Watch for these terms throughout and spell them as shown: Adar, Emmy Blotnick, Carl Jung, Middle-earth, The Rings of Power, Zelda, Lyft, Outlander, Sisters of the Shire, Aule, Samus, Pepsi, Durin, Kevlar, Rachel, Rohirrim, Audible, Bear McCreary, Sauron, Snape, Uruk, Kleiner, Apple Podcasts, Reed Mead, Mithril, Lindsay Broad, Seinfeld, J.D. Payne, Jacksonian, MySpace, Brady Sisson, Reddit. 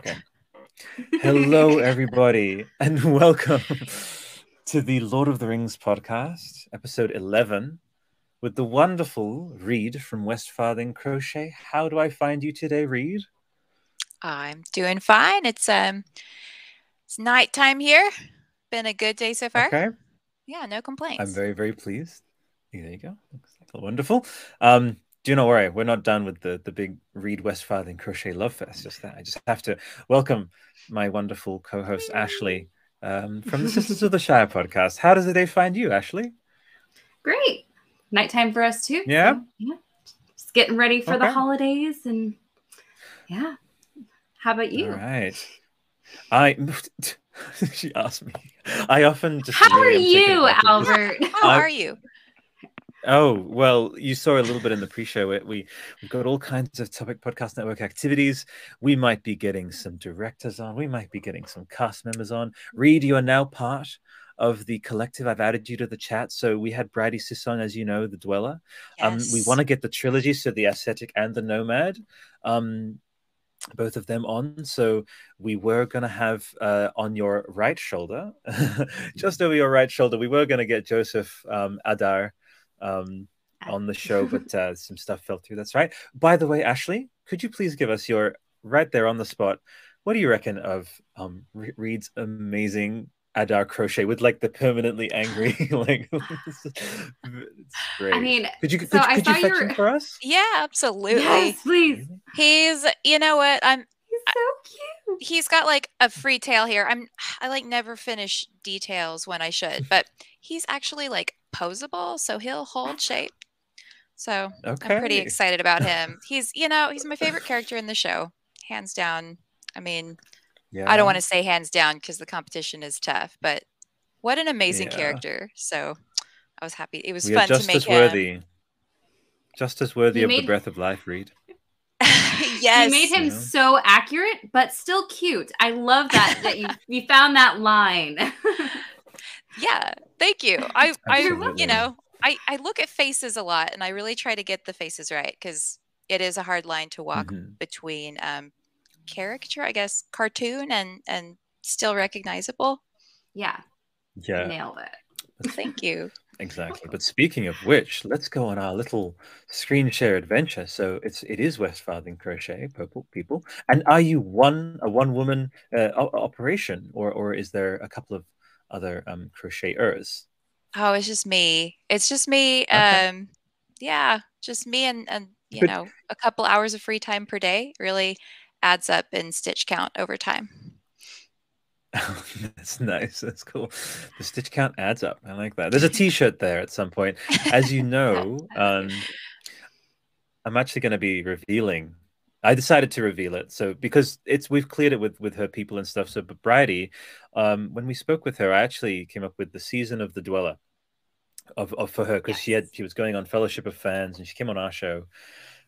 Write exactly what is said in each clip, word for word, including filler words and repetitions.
Okay. Hello, everybody, and welcome to the Lord of the Rings podcast, episode eleven, with the wonderful Reed from Westfarthing Crochet. How do I find you today, Reed? I'm doing fine. It's um, it's nighttime here. Been a good day so far. Okay. Yeah, no complaints. I'm very, very pleased. There you go. Looks like wonderful. Um. Do not worry, we're not done with the, the big Reed Westfarthing Crochet Love Fest. Just that I just have to welcome my wonderful co-host Ashley um, from the Sisters of the Shire podcast. How does the day find you, Ashley? Great. Nighttime for us too. Yeah. So, yeah. Just getting ready for okay. the holidays and yeah. How about you? All right. I she asked me. I often just How really are you, Albert? This. How I, are you? Oh, well, you saw a little bit in the pre-show. We, we've got all kinds of Topic Podcast Network activities. We might be getting some directors on. We might be getting some cast members on. Reed, you are now part of the collective. I've added you to the chat. So we had Brady Sisson, as you know, the Dweller. Yes. Um, we want to get the trilogy, so the Ascetic and the Nomad, um, both of them on. So we were going to have uh, on your right shoulder, just over your right shoulder, we were going to get Joseph um, Adar, um on the show, but uh some stuff fell through. That's right. By the way, Ashley, could you please give us your right there on the spot, what do you reckon of um Reed's amazing Adar crochet with like the permanently angry like it's great. I mean, could you could, so could, could you fetch him for us? Yeah, absolutely. Yes, please. He's, you know what, I'm he's so cute. He's got like a free tail here. I'm I like never finish details when I should, but he's actually like posable, so he'll hold shape, so okay. I'm pretty excited about him. He's, you know, he's my favorite character in the show, hands down. I mean, yeah. I don't want to say hands down because the competition is tough, but what an amazing yeah. character. So I was happy. It was we fun just to make as him worthy just as worthy you of made... the breath of life, Reed. Yes, you made him yeah. so accurate but still cute. I love that that you, you found that line. Yeah, thank you. I, I you know, I, I look at faces a lot, and I really try to get the faces right because it is a hard line to walk mm-hmm. between um, caricature, I guess, cartoon and and still recognizable. Yeah, yeah, nailed it. Thank you. Exactly. But speaking of which, let's go on our little screen share adventure. So it's it is Westfarthing Crochet, purple people. And are you one a one woman uh, operation, or or is there a couple of other um crocheters? Oh, it's just me. It's just me. Okay. Um yeah, just me and and you but, know, a couple hours of free time per day really adds up in stitch count over time. Oh, that's nice. That's cool. The stitch count adds up. I like that. There's a t-shirt there at some point. As you know, um I'm actually going to be revealing I decided to reveal it, so because it's we've cleared it with with her people and stuff. So, but Bridie, um, when we spoke with her, I actually came up with the season of the Dweller, of, of for her because yes. she had she was going on Fellowship of Fans, and she came on our show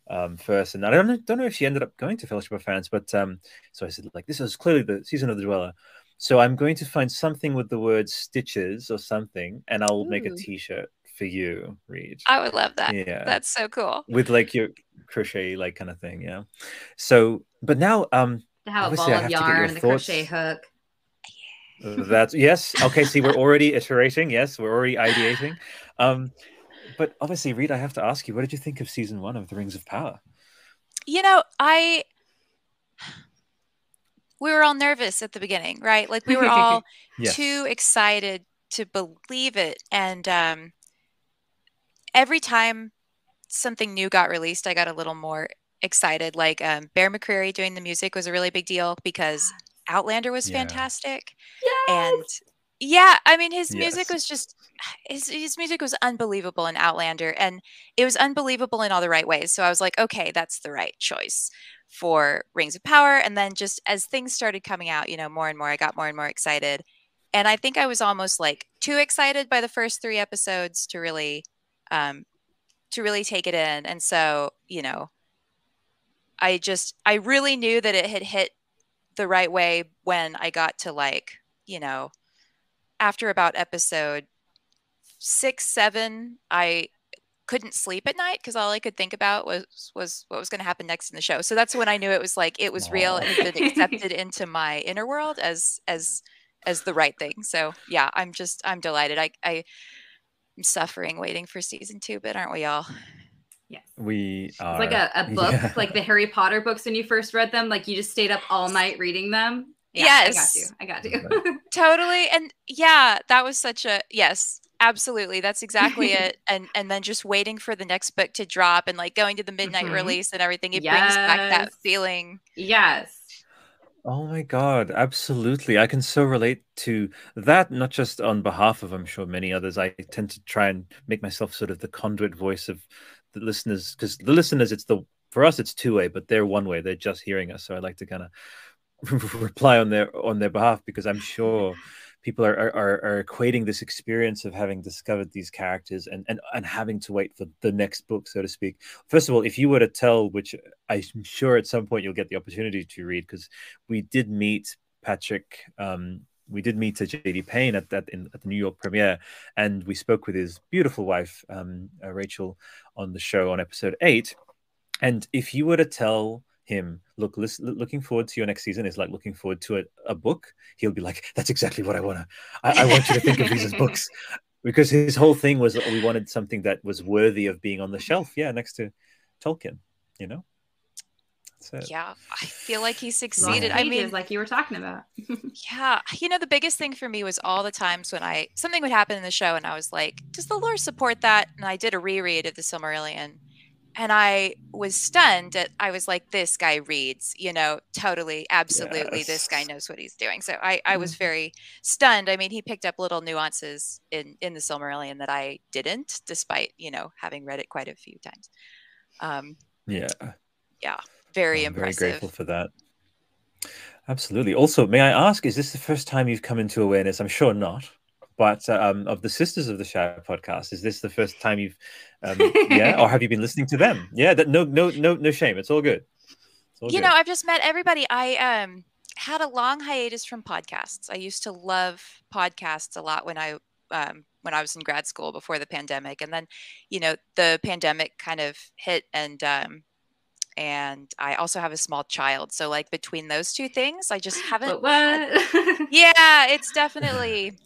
um, first. And I don't know, don't know if she ended up going to Fellowship of Fans, but um, so I said like this is clearly the season of the Dweller. So I'm going to find something with the word stitches or something, and I'll Ooh. Make a T-shirt for you, Reed. I would love that. Yeah, that's so cool. With like your crochet like kind of thing. Yeah, so but now um how ball of yarn and the thoughts. Crochet hook. Yeah. That's yes, okay, see, we're already iterating. Yes, we're already ideating. Um but obviously, Reed, I have to ask you, what did you think of season one of The Rings of Power? You know, I we were all nervous at the beginning, right? Like we were all yes. too excited to believe it, and um every time something new got released, I got a little more excited. Like um, Bear McCreary doing the music was a really big deal because Outlander was yeah. fantastic. Yes! And yeah, I mean, his yes. music was just, his, his music was unbelievable in Outlander, and it was unbelievable in all the right ways. So I was like, okay, that's the right choice for Rings of Power. And then just as things started coming out, you know, more and more, I got more and more excited. And I think I was almost like too excited by the first three episodes to really Um, to really take it in. And so, you know, I just, I really knew that it had hit the right way when I got to like, you know, after about episode six, seven, I couldn't sleep at night because all I could think about was was what was going to happen next in the show. So that's when I knew it was like it was Aww. real and had been accepted into my inner world as as as the right thing. So yeah, I'm just I'm delighted. I I I'm suffering waiting for season two, but aren't we all? Yes. We are. It's like a, a book, yeah. like the Harry Potter books when you first read them, like you just stayed up all night reading them. Yeah, yes. I got you. I got you. Totally. And yeah, that was such a yes. Absolutely. That's exactly it. And and then just waiting for the next book to drop and like going to the midnight mm-hmm. release and everything. It yes. brings back that feeling. Yes. Oh my God. Absolutely. I can so relate to that, not just on behalf of, I'm sure, many others. I tend to try and make myself sort of the conduit voice of the listeners, because the listeners, it's the for us, it's two way, but they're one way. They're just hearing us. So I like to kind of reply on their on their behalf, because I'm sure people are, are are equating this experience of having discovered these characters and, and, and having to wait for the next book, so to speak. First of all, if you were to tell, which I'm sure at some point you'll get the opportunity to read, because we did meet Patrick, um, we did meet J D. Payne at that in at the New York premiere, and we spoke with his beautiful wife, um, uh, Rachel, on the show on episode eight. And if you were to tell him, look, listen, looking forward to your next season is like looking forward to a, a book, he'll be like, that's exactly what I want to, I, I want you to think of these as books, because his whole thing was we wanted something that was worthy of being on the shelf, yeah, next to Tolkien, you know? That's it. Yeah, I feel like he succeeded. I mean, like you were talking about. Yeah, you know, the biggest thing for me was all the times when I, something would happen in the show and I was like, does the lore support that? And I did a reread of the Silmarillion. And I was stunned at, I was like, this guy reads, you know, totally, absolutely, yes. This guy knows what he's doing. So I, I was very stunned. I mean, he picked up little nuances in, in the Silmarillion that I didn't, despite, you know, having read it quite a few times. Um, yeah. Yeah. Very I'm impressive. Very grateful for that. Absolutely. Also, may I ask, is this the first time you've come into awareness? I'm sure not. But um, of the Sisters of the Shire podcast, is this the first time you've, um, yeah, or have you been listening to them? Yeah, that, no, no, no, no shame. It's all good. It's all you good. know, I've just met everybody. I um, had a long hiatus from podcasts. I used to love podcasts a lot when I um, when I was in grad school before the pandemic, and then, you know, the pandemic kind of hit, and um, and I also have a small child, so like between those two things, I just haven't. But what? Yeah, it's definitely.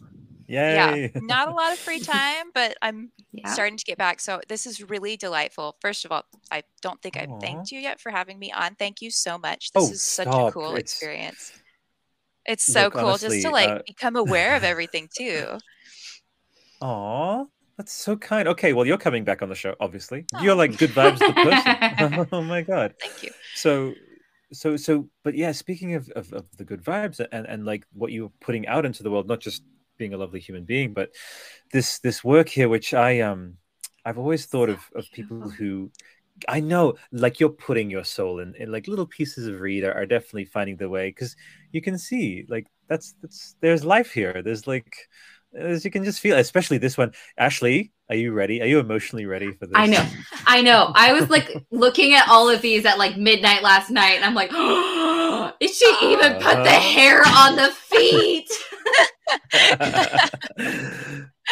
Yay. Yeah, not a lot of free time, but I'm yeah. starting to get back. So this is really delightful. First of all, I don't think Aww. I've thanked you yet for having me on. Thank you so much. This oh, is such stop. a cool it's... experience. It's so Look, cool honestly, just to like uh... become aware of everything too. Aw, that's so kind. Okay, well, you're coming back on the show, obviously. Aww. You're like good vibes the person. Oh my God. Thank you. So... So, so, but yeah, speaking of, of, of the good vibes and, and like what you're putting out into the world, not just being a lovely human being, but this, this work here, which I, um, I've always thought of, of people who I know, like you're putting your soul in, in like little pieces of Reed are, are definitely finding their way. 'Cause you can see like, that's, that's, there's life here. There's like, as you can just feel, especially this one. Ashley, are you ready? Are you emotionally ready for this? I know. I know. I was like looking at all of these at like midnight last night, and I'm like, oh, did she even uh, put the hair on the feet?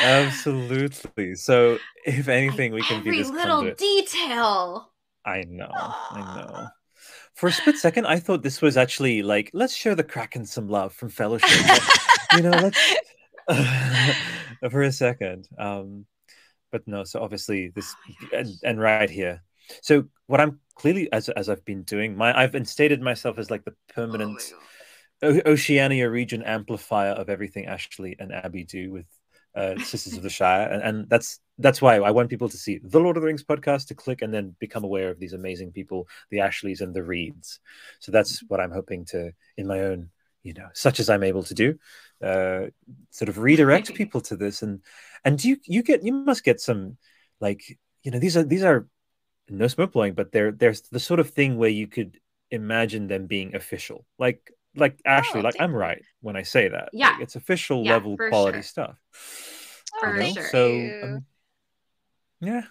Absolutely. So if anything, we can Every be this little conduit. detail. I know. I know. For a split second, I thought this was actually like, let's show the Kraken some love from Fellowship. You know, let's... for a second, um but no, so obviously this oh and, and right here, so what I'm clearly as as I've been doing my I've instated myself as like the permanent oh Oceania region amplifier of everything Ashley and Abby do with uh Sisters of the Shire, and, and that's that's why I want people to see the Lord of the Rings podcast, to click and then become aware of these amazing people, the Ashleys and the Reeds. So that's what I'm hoping to, in my own, you know, such as I'm able to do, uh, sort of redirect people to this. And, and do you, you get, you must get some, like, you know, these are, these are no smoke blowing, but they're, they're the sort of thing where you could imagine them being official. Like, like actually, oh, like I'm right when I say that. Yeah. Like, it's official yeah, level quality sure. stuff. Oh, for know? sure. So, um, yeah.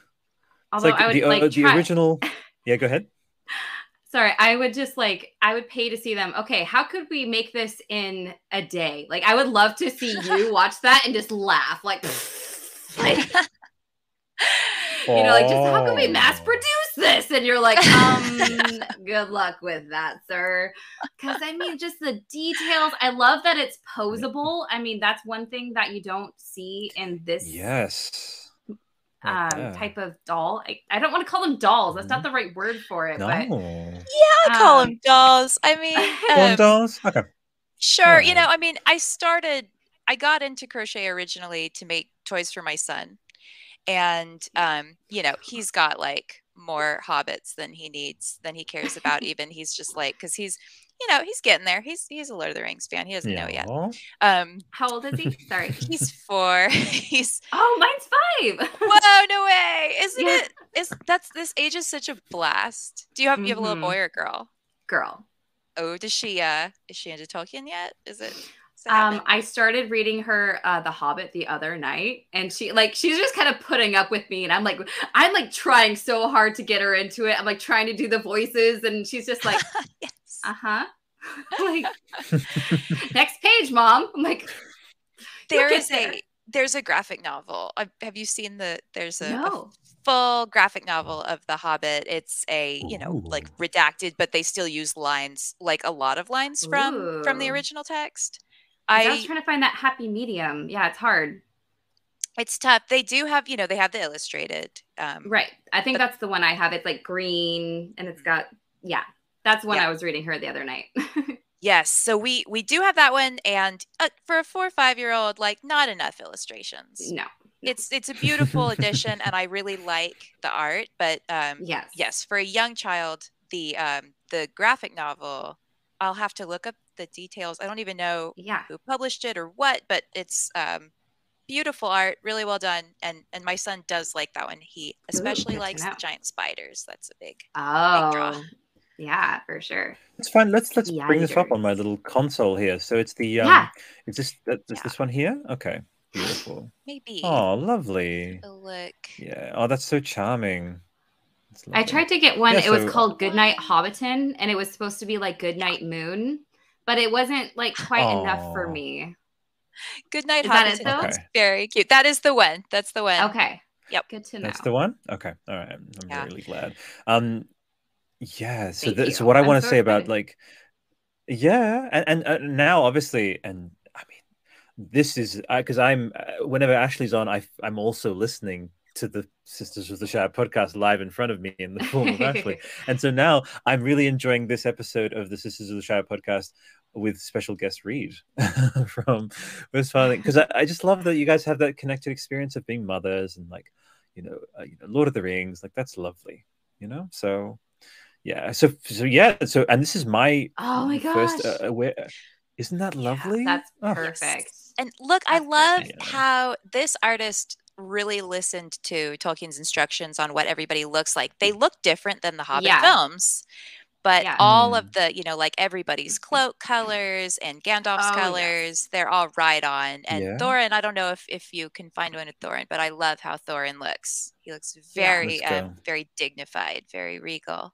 Although like I would the, like uh, the original. Yeah, go ahead. Sorry, I would just like, I would pay to see them. Okay, how could we make this in a day? Like, I would love to see you watch that and just laugh. Like, like Aww. You know, like, just how can we mass produce this? And you're like, um, good luck with that, sir. Because, I mean, just the details. I love that it's posable. I mean, that's one thing that you don't see in this yes. um, yeah. type of doll. I, I don't want to call them dolls. That's not the right word for it. No. But, yeah, I call um, them dolls. I mean. Um, dolls? Okay. Sure. Right. You know, I mean, I started, I got into crochet originally to make toys for my son. And, um, you know, he's got like more hobbits than he needs, than he cares about even. He's just like, cause he's, you know, he's getting there. He's, he's a Lord of the Rings fan. He doesn't yeah. know yet. Um, how old is he? Sorry. He's four. He's, oh, mine's five. Whoa, no way. Isn't yeah. it? Is that's, this age is such a blast. Do you have, mm-hmm. you have a little boy or girl? Girl. Oh, does she, uh, is she into Tolkien yet? Is it? Um, I started reading her uh, The Hobbit the other night, and she like she's just kind of putting up with me, and I'm like I'm like trying so hard to get her into it. I'm like trying to do the voices, and she's just like, yes. uh huh. Like, next page, Mom. I'm like, there is there. a there's a graphic novel. I've, have you seen the there's a, no. a full graphic novel of The Hobbit? It's a you know Ooh. like redacted, but they still use lines like a lot of lines from Ooh. from the original text. I, I was trying to find that happy medium. Yeah, it's hard. It's tough. They do have, you know, they have the illustrated. Um, right. I think but, that's the one I have. It's like green and it's got, yeah, that's one yeah. I was reading her the other night. Yes. So we, we do have that one. And uh, for a four or five year old, like not enough illustrations. No. It's it's a beautiful edition and I really like the art. But um, yes. yes, for a young child, the um, the graphic novel, I'll have to look up the details. I don't even know yeah. who published it or what, but it's um, beautiful art, really well done. And and my son does like that one. He especially Ooh, likes the giant spiders. That's a big, oh, big draw. Yeah, for sure. It's fine. Let's let's yeah, bring this up on my little console here. So it's the um, yeah. Is this uh, is yeah. this one here? Okay, beautiful. Maybe. Oh, lovely. Look. Yeah. Oh, that's so charming. I tried to get one. Yeah, it so, was called Goodnight Hobbiton, and it was supposed to be like Goodnight Moon, but it wasn't like quite oh. enough for me. Goodnight Hobbiton. That is okay. very cute. That is the one. That's the one. Okay. Yep. Good to know. That's the one. Okay. All right. I'm, I'm yeah. really glad. Um, yeah. So Thank that's you. what I want to so say excited. about like, yeah, and and uh, now obviously, and I mean, this is because uh, I'm uh, whenever Ashley's on, I I'm also listening to the Sisters of the Shire podcast live in front of me in the form of Ashley. And so now I'm really enjoying this episode of the Sisters of the Shire podcast with special guest Reed from Westfarthing. Because I, I just love that you guys have that connected experience of being mothers and like, you know, uh, you know, Lord of the Rings, like that's lovely, you know? So yeah. So, so yeah. So, and this is my, oh my gosh. first uh, aware. Isn't that lovely? Yeah, that's oh. perfect. And look, that's I love perfect, yeah. how this artist really listened to Tolkien's instructions on what everybody looks like. They look different than the Hobbit yeah. films, but yeah. all of the, you know, like everybody's cloak colors and Gandalf's oh, colors, yeah. they're all right on. And yeah. Thorin, I don't know if, if you can find one with Thorin, but I love how Thorin looks. He looks very, yeah, um, very dignified, very regal.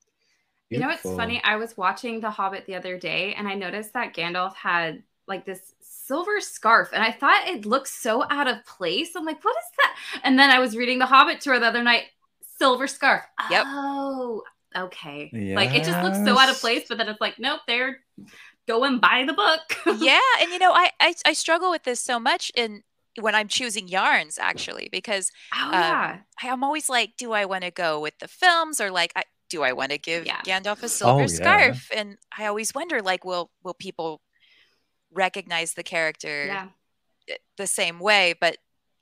Beautiful. You know, it's funny. I was watching The Hobbit the other day and I noticed that Gandalf had like this silver scarf. And I thought it looked so out of place. I'm like, what is that? And then I was reading The Hobbit tour the other night, silver scarf. Yep. Oh, okay. Yes. Like it just looks so out of place, but then it's like, nope, they're going by the book. Yeah. And you know, I, I, I struggle with this so much in when I'm choosing yarns actually, because oh, um, yeah. I'm always like, do I want to go with the films or like, I, do I want to give yeah. Gandalf a silver oh, scarf? Yeah. And I always wonder like, will, will people recognize the character yeah. the same way, but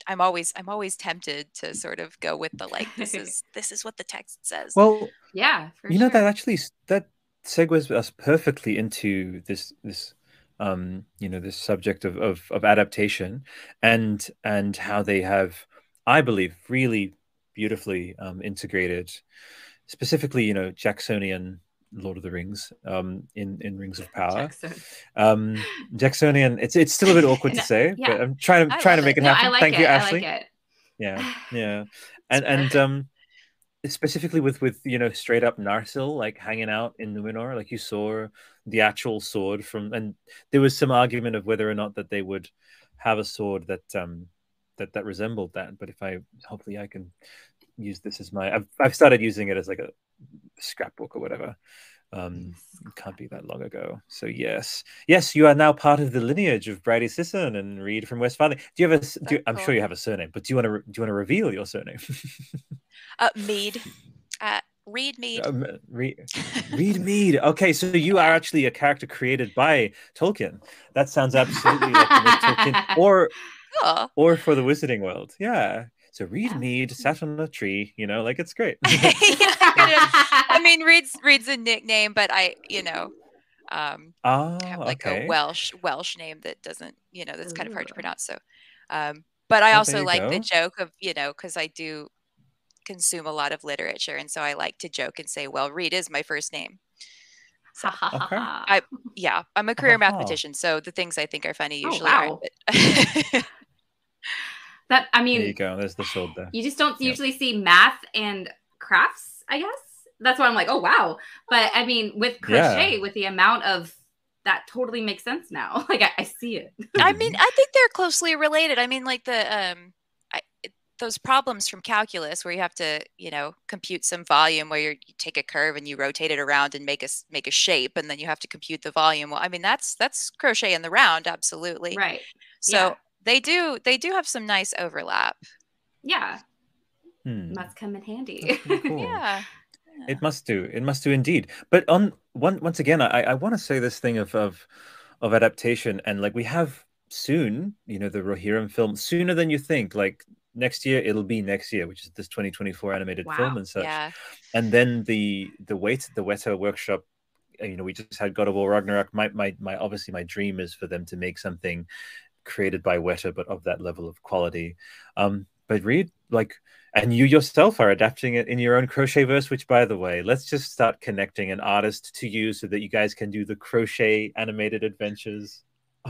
I'm always I'm always tempted to sort of go with the like this is this is what the text says. Well, yeah, for you sure. know that actually that segues us perfectly into this this um you know this subject of of, of adaptation and and how they have, I believe, really beautifully um, integrated specifically you know Jacksonian Lord of the Rings um in in Rings of Power. Jackson. um Jacksonian, it's it's still a bit awkward to say yeah. but I'm trying to I trying to make it, it happen. No, I like thank it. you Ashley I like it. yeah yeah and and um specifically with with you know straight up Narsil like hanging out in Numenor, like you saw the actual sword from, and there was some argument of whether or not that they would have a sword that um that that resembled that, but if I hopefully I can used this as my, I've, I've started using it as like a scrapbook or whatever. Um, can't be that long ago. So yes, yes, you are now part of the lineage of Brady Sisson and Reed from Westfarthing. Do you have a? Do, I'm sure you have a surname, but do you want to? Do you want to reveal your surname? uh, Mead, uh, Reed Mead. Um, Reed, Reed Mead. Okay, so you are actually a character created by Tolkien. That sounds absolutely like Tolkien, or cool. or for the Wizarding World. Yeah. So Reed yeah. Mead sat on a tree, you know, like it's great. I mean, Reed's Reed's a nickname, but I, you know, um, oh, have like okay. a Welsh Welsh name that doesn't, you know, that's kind of hard to pronounce. So, um, but I oh, also like go. the joke of, you know, because I do consume a lot of literature, and so I like to joke and say, well, Reed is my first name. So, okay. I yeah, I'm a career oh, mathematician, so the things I think are funny usually oh, wow. aren't. That I mean, there you go. There's the shield there. You just don't yeah. usually see math and crafts, I guess. That's why I'm like, oh wow. But I mean, with crochet, yeah. with the amount of that, totally makes sense now. Like I, I see it. I mean, I think they're closely related. I mean, like the um, I, those problems from calculus where you have to, you know, compute some volume where you're, you take a curve and you rotate it around and make a make a shape, and then you have to compute the volume. Well, I mean, that's that's crochet in the round, absolutely. Right. So. Yeah. They do. They do have some nice overlap. Yeah, hmm. must come in handy. Cool. yeah. yeah, it must do. It must do indeed. But on one once again, I, I want to say this thing of of of adaptation, and like we have soon, you know, the Rohirrim film sooner than you think. Like next year, it'll be next year, which is this twenty twenty-four animated wow. film and such. Yeah. And then the the wait the Weta workshop. You know, we just had God of War Ragnarok. My my my. Obviously, my dream is for them to make something created by Weta, but of that level of quality. Um, but Reed, like, and you yourself are adapting it in your own Crochetverse, which, by the way, let's just start connecting an artist to you so that you guys can do the crochet animated adventures,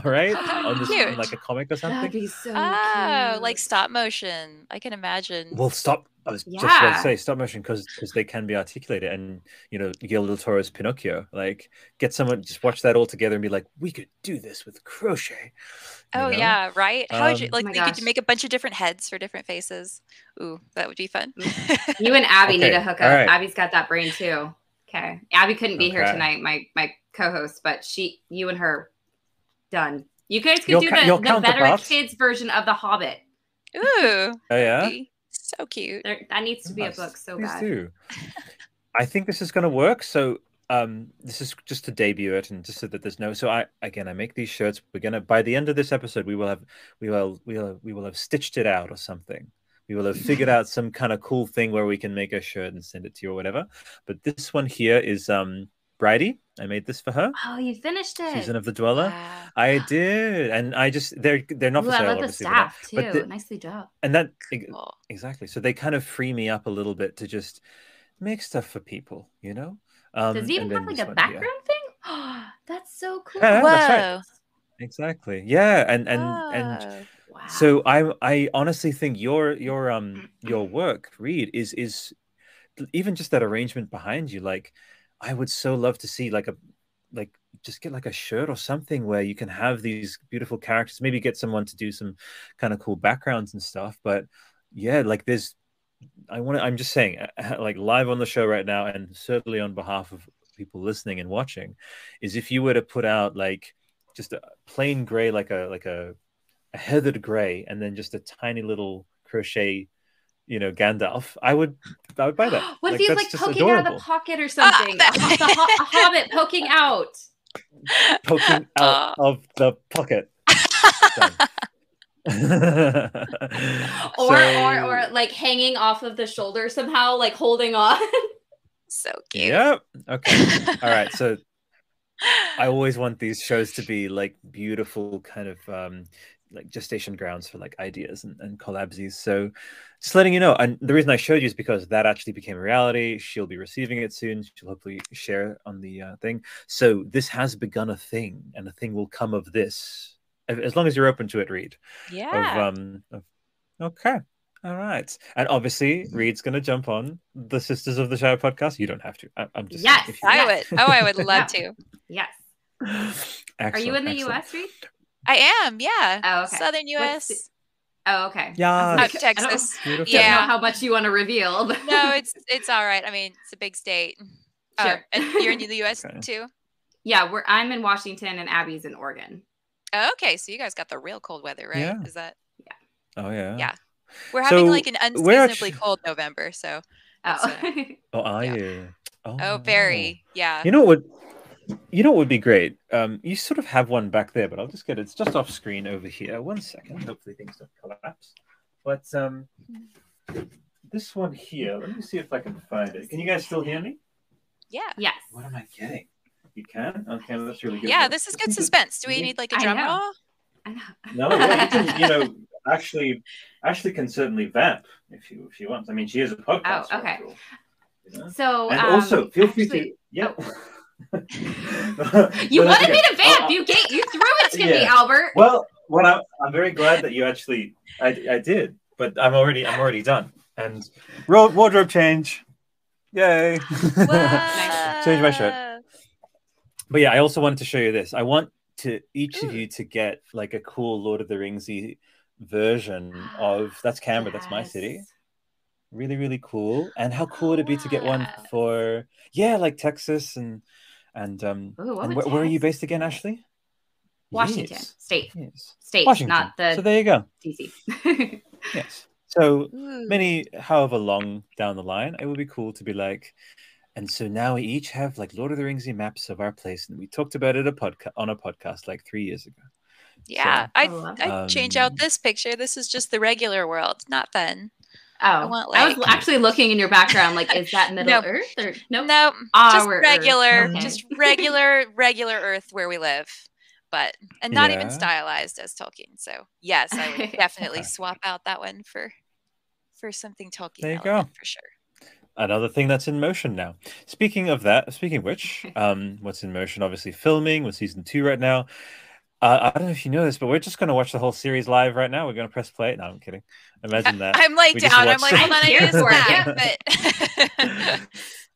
all right? Oh, on this, in, like a comic or something? That'd be so oh, cute. Like stop motion. I can imagine. Well, stop. I was yeah. just about to say stop motion because because they can be articulated, and you know Guillermo del Toro's Pinocchio. Like, get someone just watch that all together and be like, we could do this with crochet. You oh know? yeah, right. How um, would you like? Oh you gosh. could make a bunch of different heads for different faces. Ooh, that would be fun. You and Abby okay. need to hook up. Right. Abby's got that brain too. Okay, Abby couldn't be okay. here tonight, my my co-host, but she, you and her, done. You guys could you'll do the, the better kids version of The Hobbit. Ooh. Oh yeah. So cute. There, that needs to be yes, a book so bad. Do. I think this is going to work. So um, this is just to debut it, and just so that there's no. So I again, I make these shirts. We're gonna by the end of this episode, we will have we will we will we will have stitched it out or something. We will have figured out some kind of cool thing where we can make a shirt and send it to you or whatever. But this one here is um, Bridie. I made this for her. Oh, you finished it. Season of the Dweller. Wow. I did, and I just they're they're not Ooh, for sale. I love the staff too. But the, nicely done. And that cool. exactly. So they kind of free me up a little bit to just make stuff for people, you know. Um, Does it even have like a background here. thing? Oh, that's so cool. Yeah, Whoa. That's right. Exactly. Yeah, and and Whoa. and wow. so I I honestly think your your um your work, Reed, is is even just that arrangement behind you, like. I would so love to see like a, like just get like a shirt or something where you can have these beautiful characters, maybe get someone to do some kind of cool backgrounds and stuff. But yeah, like there's, I want to, I'm just saying like live on the show right now, and certainly on behalf of people listening and watching, is if you were to put out like just a plain gray, like a, like a, a heathered gray, and then just a tiny little crochet, you know, Gandalf, I would I would buy that. What if he's like poking adorable. out of the pocket or something? Uh, a, ho a hobbit poking out. Poking out uh. of the pocket. or, so, or or like hanging off of the shoulder somehow, like holding on. So cute. Yep. Okay. All right. So I always want these shows to be like beautiful kind of um like gestation grounds for like ideas and, and collabsies. So just letting you know, and the reason I showed you is because that actually became a reality. She'll be receiving it soon. She'll hopefully share on the uh, thing. So this has begun a thing, and a thing will come of this as long as you're open to it, Reed. Yeah. Of, um, of... Okay. All right. And obviously Reed's going to jump on the Sisters of the Shire podcast. You don't have to. I I'm just. Yes, I would. Oh, I would love to. Yes. Excellent, Are you in the excellent. U S, Reed? I am, yeah. Oh, okay. Southern U S. Oh, okay. Yeah. Of Texas. Beautiful. Yeah. I don't know how much you want to reveal. But... No, it's it's all right. I mean, it's a big state. Sure. Uh, and you're in the U S okay. too? Yeah, we're I'm in Washington and Abby's in Oregon. Oh, okay, so you guys got the real cold weather, right? Yeah. Is that? Yeah. Oh yeah. Yeah. We're having so, like an unseasonably you... cold November, so. Oh. Uh, oh, are yeah. you? Oh. oh, very. Yeah. You know what? You know what would be great? Um, you sort of have one back there, but I'll just get it. It's just off screen over here. One second. Hopefully things don't collapse. But um, this one here, let me see if I can find it. Can you guys still hear me? Yeah. Yes. What am I getting? You can? Okay, that's really good. Yeah, one. This is good suspense. Do we need like a drum roll? I know. No, yeah, you can, you know, Ashley, Ashley can certainly vamp if you if she wants. I mean, she is a podcast. Oh, okay. All, you know? So and um, also feel free actually, to yeah. Oh. you wanted me to vamp. Uh, you gave, you threw it to yeah. me, Albert. Well, well, I'm, I'm very glad that you actually. I, I did, but I'm already, I'm already done. And wardrobe change, yay! Change my shirt. But yeah, I also wanted to show you this. I want to each Ooh. of you to get like a cool Lord of the Ringsy version of that's Canberra. Yes. That's my city. Really, really cool. And how cool would it be to get one for yeah, like Texas and. And um, Ooh, and wh where are you based again, Ashley? Washington yes. State. Yes. State, Washington. Not the So there you go. D C. yes. So Ooh. many, however long down the line, it would be cool to be like, and so now we each have like Lord of the Ringsy maps of our place. And we talked about it a podcast on a podcast like three years ago. Yeah. So, I'd, um, I'd change out this picture. This is just the regular world. Not fun. Oh, I, want, like, I was actually looking in your background, like, is that Middle no. Earth? Or, no, no just regular, okay. just regular, regular Earth where we live, but, and not yeah. even stylized as Tolkien. So, yes, I would definitely swap out that one for, for something Tolkien. There you go. For sure. Another thing that's in motion now. Speaking of that, speaking of which, um, what's in motion, obviously filming with season two right now. Uh, I don't know if you know this, but we're just going to watch the whole series live right now. We're going to press play. No, I'm kidding. Imagine that. I'm like down. I'm like, hold on, I need this work. Yeah, but...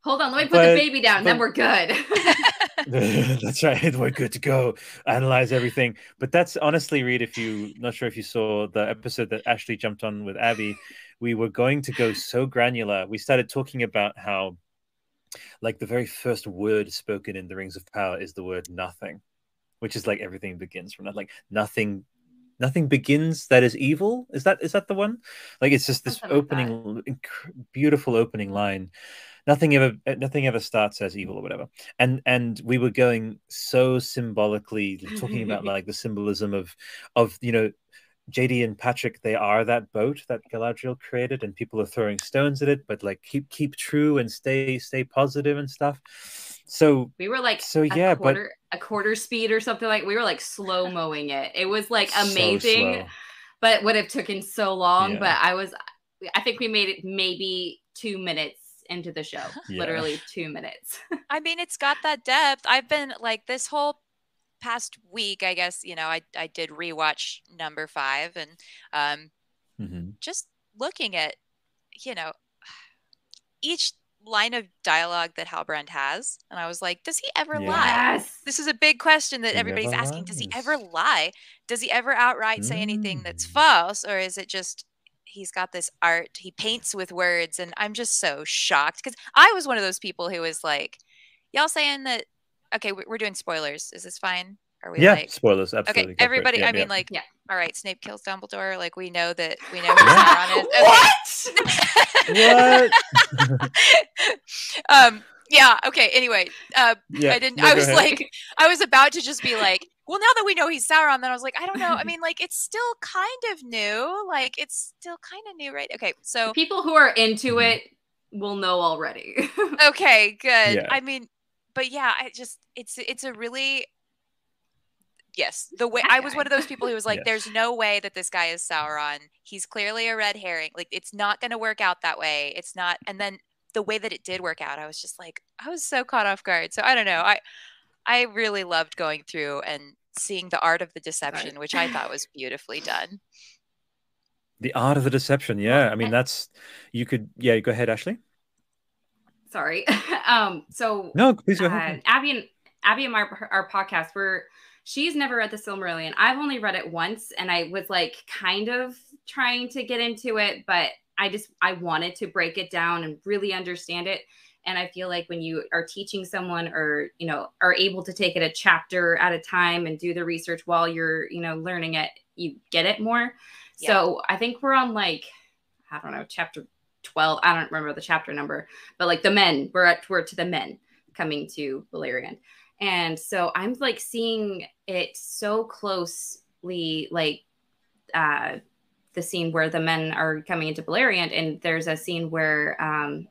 Hold on, let me put but, the baby down. But... Then we're good. That's right. We're good to go. Analyze everything. But that's honestly, Reed, if you, not sure if you saw the episode that Ashley jumped on with Abby, we were going to go so granular. We started talking about how, like, the very first word spoken in The Rings of Power is the word nothing. Which is like everything begins from that. Like nothing, nothing begins that is evil. Is that is that the one? Like it's just this opening, beautiful opening line. Nothing ever, nothing ever starts as evil or whatever. And and we were going so symbolically, talking about like the symbolism of, of you know, J D and Patrick. They are that boat that Galadriel created, and people are throwing stones at it. But like keep keep true and stay stay positive and stuff. So we were like, so yeah, a quarter, but a quarter speed or something like we were like slow mowing it. It was like amazing, so but it would have taken so long. Yeah. But I was, I think we made it maybe two minutes into the show, yeah. literally two minutes. I mean, it's got that depth. I've been like this whole past week, I guess, you know, I, I did rewatch number five and um, mm-hmm. just looking at, you know, each line of dialogue that Halbrand has, and I was like, does he ever yes. lie? This is a big question that he everybody's asking. Lies. Does he ever lie? Does he ever outright mm. say anything that's false, or is it just he's got this art, he paints with words? And I'm just so shocked because I was one of those people who was like, y'all saying that, okay, we're doing spoilers, is this fine? Are we yeah, like, spoilers, absolutely. Okay, everybody, yeah, I yeah. mean, like, yeah. all right, Snape kills Dumbledore. Like, we know that, we know who Sauron is. Okay. What? What? um, yeah, okay, anyway. Uh, yeah, I didn't, no, I was ahead. like, I was about to just be like, well, now that we know he's Sauron, then I was like, I don't know. I mean, like, it's still kind of new. Like, it's still kind of new, right? Okay, so. The people who are into it will know already. Okay, good. Yeah. I mean, but yeah, I just, it's it's a really, yes, the way I was one of those people who was like, yes. there's no way that this guy is Sauron. He's clearly a red herring. Like, it's not going to work out that way. It's not. And then the way that it did work out, I was just like, I was so caught off guard. So I don't know. I, I really loved going through and seeing the art of the deception, which I thought was beautifully done. The art of the deception. Yeah. I mean, that's, you could, yeah, go ahead, Ashley. Sorry. um. So. No, please go ahead. Uh, Abby and Abby and my, our podcast, we're She's never read the Silmarillion. I've only read it once, and I was like kind of trying to get into it, but I just, I wanted to break it down and really understand it. And I feel like when you are teaching someone, or, you know, are able to take it a chapter at a time and do the research while you're, you know, learning it, you get it more. Yeah. So I think we're on like, I don't know, chapter twelve. I don't remember the chapter number, but like the men, we're at, we're to the men coming to Beleriand. And so I'm like seeing it so closely, like, uh, the scene where the men are coming into Beleriand, and there's a scene where, um,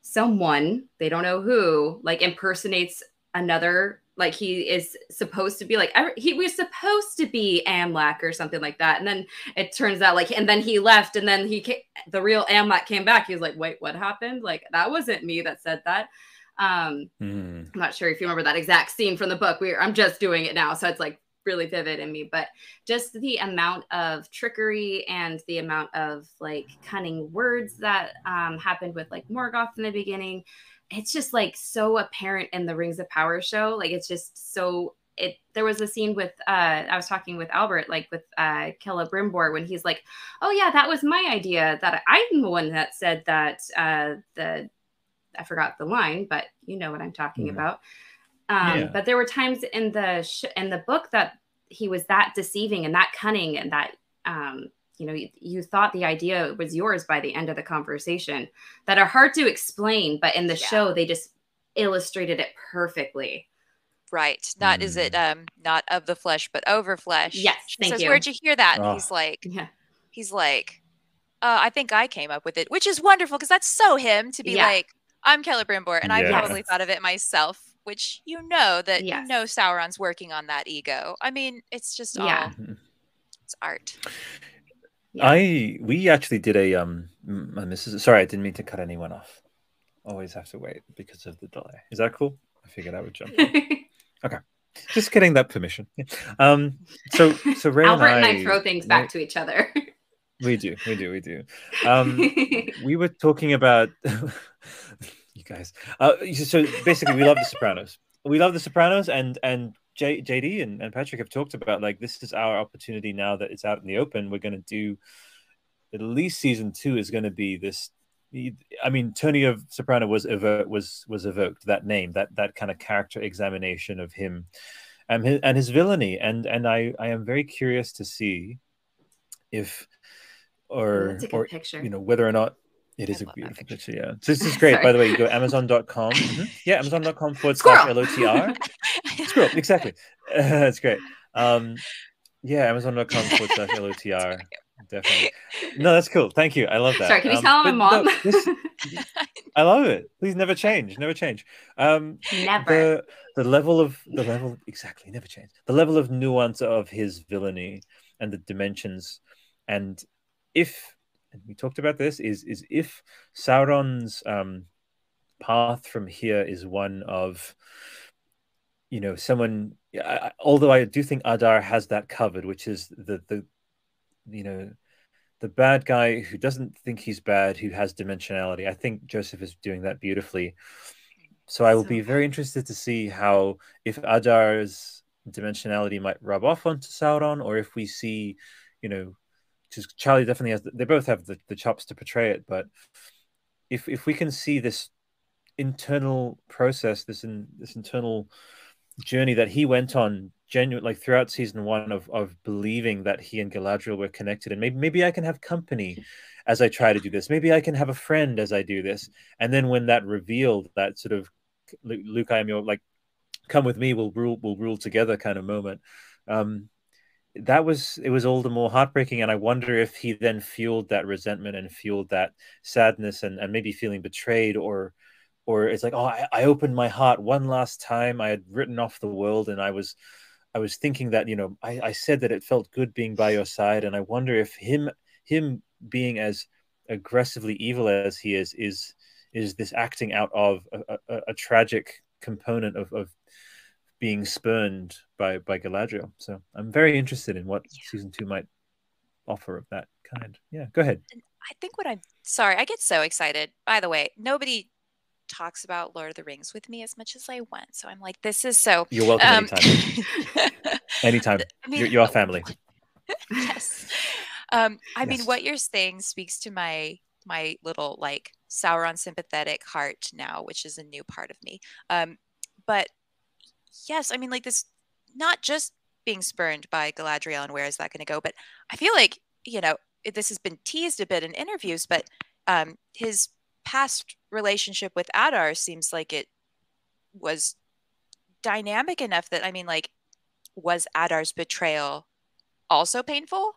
someone, they don't know who, like impersonates another, like he is supposed to be like, I, he was supposed to be Amlach or something like that. And then it turns out like, and then he left, and then he, came, the real Amlach came back. He was like, wait, what happened? Like, that wasn't me that said that. Um, mm. I'm not sure if you remember that exact scene from the book. We, I'm just doing it now. So it's like really vivid in me, but just the amount of trickery and the amount of like cunning words that um happened with like Morgoth in the beginning, it's just like so apparent in the Rings of Power show. Like it's just so it there was a scene with uh I was talking with Albert, like with uh Celebrimbor, when he's like, oh yeah, that was my idea, that I'm the one that said that, uh the I forgot the line, but you know what I'm talking mm. about. Um, yeah. But there were times in the sh in the book that he was that deceiving and that cunning, and that, um, you know, you, you thought the idea was yours by the end of the conversation, that are hard to explain. But in the yeah. show, they just illustrated it perfectly. Right. Not mm. is it um, not of the flesh, but over flesh. Yes. Thank she says, you. Where'd you hear that? Oh. And he's like, yeah. he's like, uh, I think I came up with it, which is wonderful, because that's so him to be yeah. like, I'm Celebrimbor, and yeah. I probably thought of it myself. Which you know that yes. you know Sauron's working on that ego. I mean, it's just all yeah. it's art. Yeah. I we actually did a um. And this is sorry, I didn't mean to cut anyone off. Always have to wait because of the delay. Is that cool? I figured I would jump. Okay, just getting that permission. Um. So so Ray Albert and I, and I throw things back to each other. We do, we do, we do. Um, we were talking about. You guys, uh, so basically, we love the Sopranos. We love the Sopranos, and and J JD and, and Patrick have talked about like this is our opportunity now that it's out in the open. We're going to do at least season two is going to be this. I mean, Tony of Soprano was was was evoked, that name, that that kind of character examination of him, and his, and his villainy, and and I I am very curious to see if or or picture. you know whether or not. It I is a beautiful picture. picture, yeah. So this is great, by the way. You go Amazon dot com. Mm-hmm. Yeah, Amazon dot com forward slash L O T R. Squirrel, exactly. Uh, that's great. Um, yeah, Amazon dot com forward slash L O T R. Definitely. No, that's cool. Thank you. I love that. Sorry, can you um, tell my mom? No, this, I love it. Please never change. Never change. Um, never. The, the level of, the level, exactly, never change. The level of nuance of his villainy and the dimensions, and if we talked about this, is is if Sauron's um, path from here is one of, you know, someone. I, although I do think Adar has that covered, which is the the, you know, the bad guy who doesn't think he's bad, who has dimensionality. I think Joseph is doing that beautifully. So I will so, be very interested to see how, if Adar's dimensionality might rub off onto Sauron, or if we see, you know. Because Charlie definitely has, they both have the, the chops to portray it, but if if we can see this internal process, this in this internal journey that he went on genuine like throughout season one of of believing that he and Galadriel were connected, and maybe maybe I can have company as I try to do this, maybe I can have a friend as I do this, and then when that revealed, that sort of Luke, I am your, like, come with me, we'll rule we'll rule together kind of moment. Um, that was, it was all the more heartbreaking, and I wonder if he then fueled that resentment and fueled that sadness, and, and maybe feeling betrayed, or or it's like, oh, I, I opened my heart one last time. I had written off the world, and I was I was thinking that, you know, I, I said that it felt good being by your side, and I wonder if him him being as aggressively evil as he is is is this acting out of a, a, a tragic component of, of being spurned by by Galadriel. So I'm very interested in what yeah. season two might offer of that kind. Yeah, go ahead. I think what I'm sorry, I get so excited. By the way, nobody talks about Lord of the Rings with me as much as I want. So I'm like, this is so. You're welcome um, anytime. anytime. I mean, you're, you're family. Yes. Um, I yes. mean, what you're saying speaks to my my little like Sauron sympathetic heart now, which is a new part of me. Um, but yes, I mean, like this, not just being spurned by Galadriel and where is that going to go, but I feel like, you know, this has been teased a bit in interviews, but um, his past relationship with Adar seems like it was dynamic enough that, I mean, like, was Adar's betrayal also painful?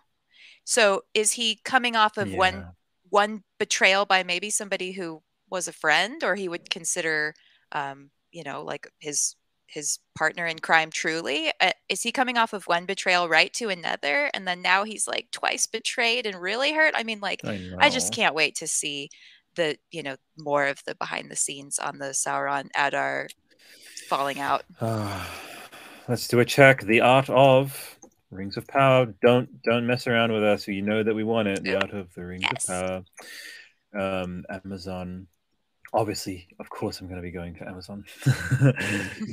So is he coming off of yeah. one one betrayal by maybe somebody who was a friend, or he would consider, um, you know, like his his partner in crime truly? Uh, is he coming off of one betrayal right to another? And then now he's like twice betrayed and really hurt. I mean, like, I, I just can't wait to see the, you know, more of the behind the scenes on the Sauron Adar falling out. Uh, let's do a check. The art of Rings of Power. Don't don't mess around with us. You know that we want it. The art of the Rings yes. of Power. Um, Amazon. Obviously, of course, I'm going to be going to Amazon.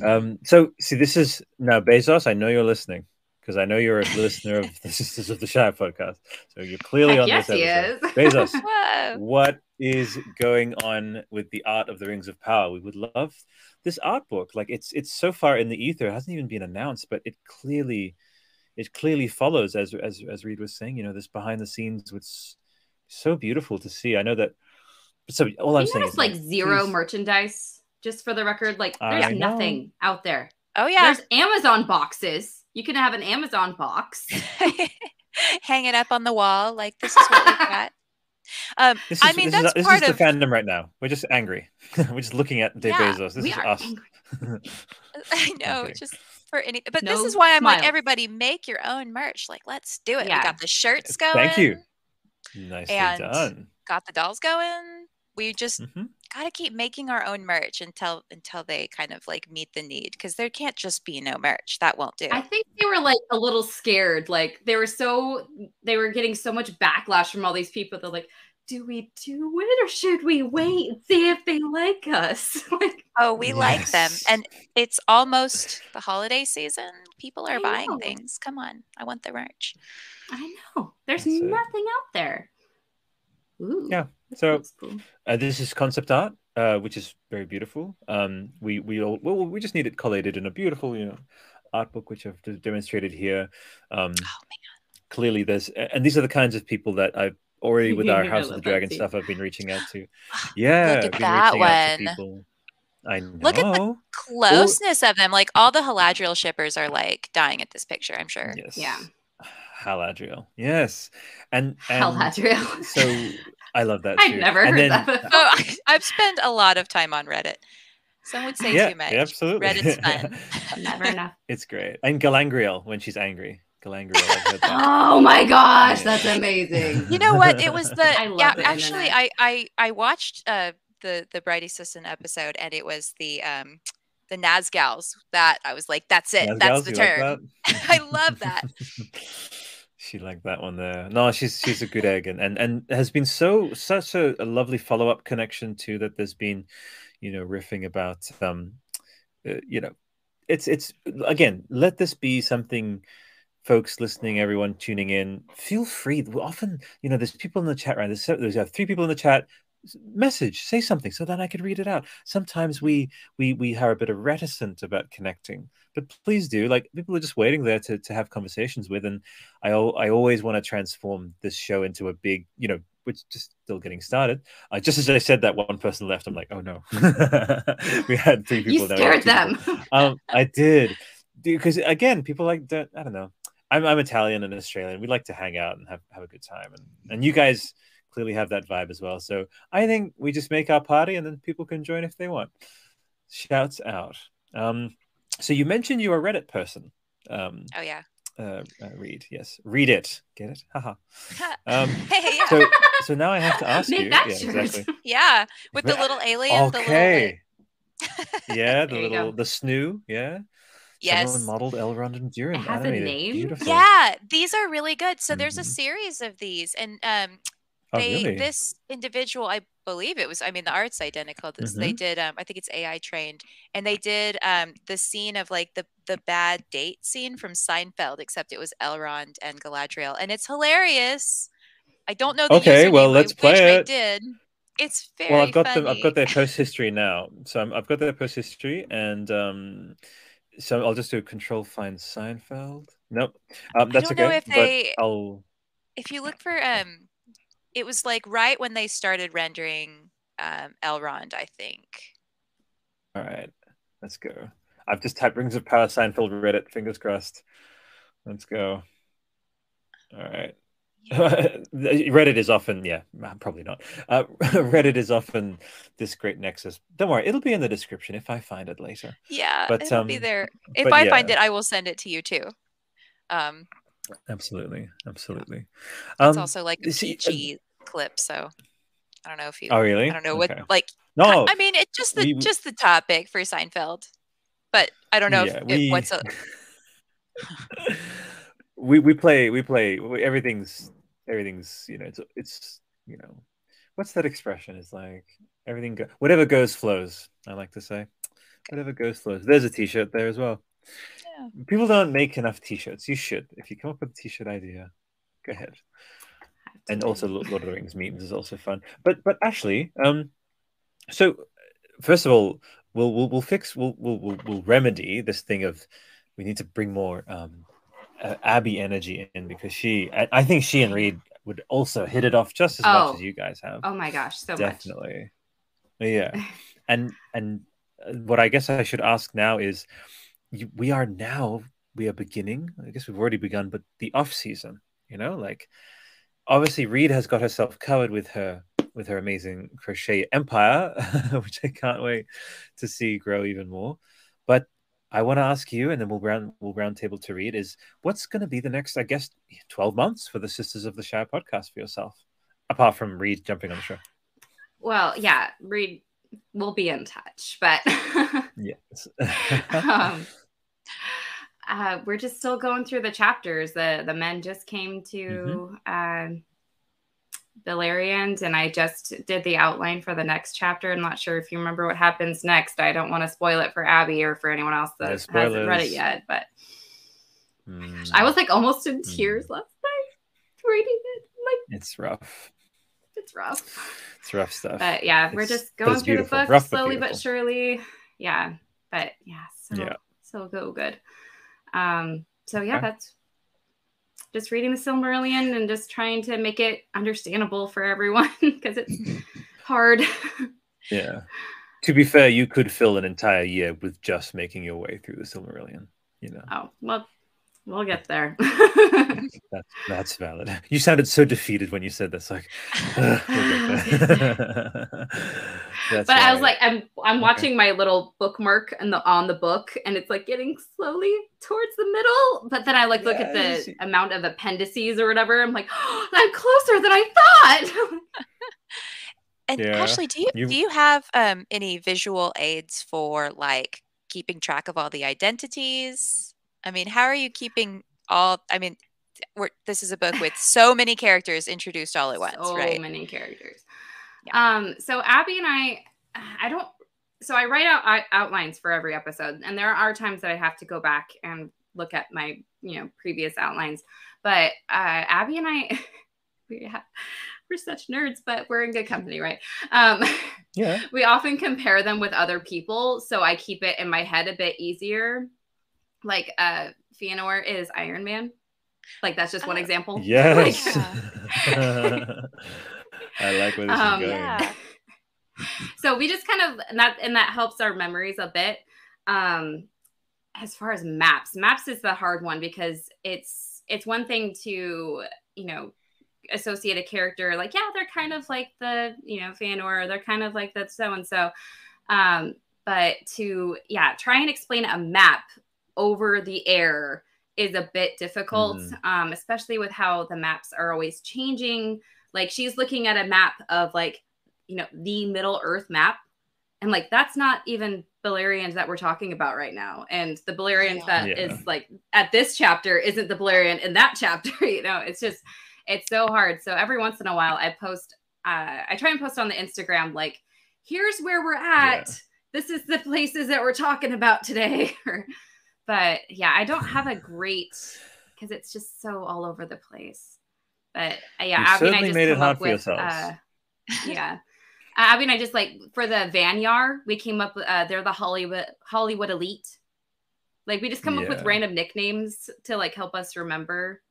um, so, see, this is now Bezos. I know you're listening because I know you're a listener of the Sisters of the Shire podcast. So you're clearly Heck on yes, this episode. He is. Bezos, Whoa. What is going on with the art of the Rings of Power? We would love this art book. Like it's it's so far in the ether. It hasn't even been announced, but it clearly it clearly follows as as as Reed was saying. You know, this behind the scenes was so beautiful to see. I know that. So all I'm you saying notice, is like, like zero please. merchandise, just for the record. Like there's I nothing know. out there. Oh yeah, there's Amazon boxes. You can have an Amazon box, hang it up on the wall. Like this is what we got. Um, this is, I mean, this that's is, part this is of the fandom right now. We're just angry. We're just looking at Dave yeah, Bezos. This we is are us. Angry. I know, okay. just for any. But no this is why I'm smiles. like, everybody make your own merch. Like, let's do it. Yeah. We got the shirts going. Thank you. Nicely and done. Got the dolls going. We just mm-hmm. got to keep making our own merch until until they kind of like meet the need, because there can't just be no merch. That won't do. I think they were like a little scared. Like they were so they were getting so much backlash from all these people. They're like, do we do it or should we wait and see if they like us? Like, oh, we yes. like them. And it's almost the holiday season. People are I buying know. things. Come on. I want the merch. I know. There's That's nothing it. out there. Ooh, yeah. So cool. uh, this is concept art, uh, which is very beautiful. Um, we we all well, we just need it collated in a beautiful, you know, art book, which I've demonstrated here. Um, oh man! Clearly, there's and these are the kinds of people that I've already with our House of the Dragon stuff. I've been reaching out to. Yeah, look at been that one. Out to people. I know. Look at the closeness or, of them. Like all the Haladriel shippers are like dying at this picture. I'm sure. Yes. Yeah. Haladriel, yes, and, and Haladriel. So I love that. I've never and heard then, that before. Oh, I've spent a lot of time on Reddit. Some would say yeah, too much. Absolutely, Reddit's fun. Never enough. It's great. And Galadriel when she's angry. Galadriel. I've heard that. Oh my gosh, that's amazing. You know what? It was the I yeah. The actually, internet. I I I watched uh, the the Brady Sisson episode, and it was the. Um, The Nazgûls, that I was like, that's it. Nazgûls, that's the term. Like that? I love that. She liked that one there. No, she's she's a good egg, and and, and has been so such a, a lovely follow up connection too. That there's been, you know, riffing about, um, uh, you know, it's it's again. Let this be something. Folks listening, everyone tuning in, feel free. Often, you know, there's people in the chat right. There's there's three people in the chat. Message, say something so that I could read it out. Sometimes we we we are a bit of reticent about connecting, but please do. Like people are just waiting there to, to have conversations with, and I I always want to transform this show into a big, you know, which just still getting started. Uh, just as I said that one person left, I'm like, oh no, we had three people. You scared them. um, I did because again, people like don't, I don't know. I'm I'm Italian and Australian. We like to hang out and have have a good time, and and you guys. Clearly have that vibe as well. So I think we just make our party and then people can join if they want. Shouts out. Um, so you mentioned you're a Reddit person. Um, oh, yeah. Uh, uh, Reed, yes. Read it. Get it? Haha. Um, hey, yeah. so, so now I have to ask make you. That yeah, shirt. Exactly. Yeah, with the little alien. Okay. The little... yeah, the little, go. the snoo, yeah. Yes. Someone modeled Elrond and Durin. It has animated. a name? Beautiful. Yeah, these are really good. So there's mm-hmm. a series of these. And um Oh, they really? This individual, I believe it was, I mean, the art's identical. This, mm-hmm. They did, um, I think it's A I trained, and they did um, the scene of like the, the bad date scene from Seinfeld, except it was Elrond and Galadriel, and it's hilarious. I don't know the okay, username, well, let's play it. They did. It's very well. I've got funny. them. I've got their post history now, so I'm, I've got their post history, and um, so I'll just do a control find Seinfeld. Nope, um, that's I don't okay. Know if they, I'll... if you look for um. It was like right when they started rendering um, Elrond, I think. All right, let's go. I've just typed Rings of Power, Seinfeld, Reddit, fingers crossed. Let's go. All right. Yeah. Reddit is often, yeah, probably not. Uh, Reddit is often this great nexus. Don't worry, it'll be in the description if I find it later. Yeah, but, it'll um, be there. If I yeah. find it, I will send it to you too. Um, absolutely, absolutely. Yeah. It's um, also like a P G clip, so I don't know if you oh really I don't know what okay. like no I mean it's just the we, just the topic for Seinfeld, but I don't know yeah, if we, it, what's a... we we play we play everything's everything's you know it's it's you know what's that expression it's like everything go, whatever goes flows, I like to say. Whatever goes flows. There's a t-shirt there as well. Yeah. People don't make enough t-shirts. You should. If you come up with a t-shirt idea, go ahead. And also Lord of the Rings memes is also fun. But but Ashley, um, so first of all, we'll we'll we'll fix we'll we'll we'll remedy this thing of we need to bring more um, uh, Abby energy in, because she I, I think she and Reed would also hit it off just as oh. much as you guys have. Oh my gosh, so definitely, much. yeah. And and what I guess I should ask now is, we are now we are beginning. I guess we've already begun, but the off season, you know, like. Obviously, Reed has got herself covered with her with her amazing crochet empire, which I can't wait to see grow even more. But I want to ask you, and then we'll round we'll roundtable to Reed, is what's going to be the next, I guess, twelve months for the Sisters of the Shire podcast for yourself, apart from Reed jumping on the show. Well, yeah, Reed will be in touch, but yes, um, Uh, we're just still going through the chapters. The the men just came to mm-hmm. uh, Beleriand, and I just did the outline for the next chapter. I'm not sure if you remember what happens next. I don't want to spoil it for Abby or for anyone else that no hasn't read it yet. But mm. oh my gosh, I was like almost in tears mm. last night reading it. Like, it's rough. It's rough. It's rough stuff. But yeah, it's, we're just going through beautiful. the book rough, slowly but, but surely. Yeah, but yeah, so yeah. so go good. Um, so yeah, okay. that's just reading the Silmarillion and just trying to make it understandable for everyone, because it's hard. Yeah. To be fair, you could fill an entire year with just making your way through the Silmarillion, you know? Oh, well, we'll get there. that's, that's valid. You sounded so defeated when you said this, like, we'll get there. That's but right. I was like, I'm I'm watching my little bookmark in the on the book, and it's like getting slowly towards the middle. But then I like look yeah, at the she... amount of appendices or whatever. I'm like, oh, I'm closer than I thought. And yeah. Ashley, do you, you do you have um, any visual aids for like keeping track of all the identities? I mean, how are you keeping all? I mean, we're, this is a book with so many characters introduced all at once, so right? So many characters. Um, so Abby and I, I don't, so I write out I, outlines for every episode, and there are times that I have to go back and look at my, you know, previous outlines, but, uh, Abby and I, we have, we're such nerds, but we're in good company, right? Um, yeah. We often compare them with other people. So I keep it in my head a bit easier. Like, uh, Fëanor is Iron Man. Like, that's just one uh, example. Yes. Like, yeah. I like where this um, is going. Yeah. So we just kind of, and that, and that helps our memories a bit. Um, as far as maps, maps is the hard one, because it's, it's one thing to, you know, associate a character like, yeah, they're kind of like the, you know, Fëanor, they're kind of like that so-and-so. Um, but to, yeah, try and explain a map over the air is a bit difficult, mm. um, especially with how the maps are always changing. Like, she's looking at a map of, like, you know, the Middle Earth map. And, like, that's not even Beleriand that we're talking about right now. And the Beleriand yeah. that yeah. is, like, at this chapter isn't the Beleriand in that chapter. You know, it's just, It's so hard. So every once in a while I post, uh, I try and post on the Instagram, like, here's where we're at. Yeah. This is the places that we're talking about today. But yeah, I don't have a great, because it's just so all over the place. But uh, yeah, Abby certainly and I just made it hard for yourselves. Uh, yeah. Uh, Abby and I just, like, for the Vanyar, we came up with, uh, they're the Hollywood Hollywood elite. Like, we just come yeah. up with random nicknames to, like, help us remember.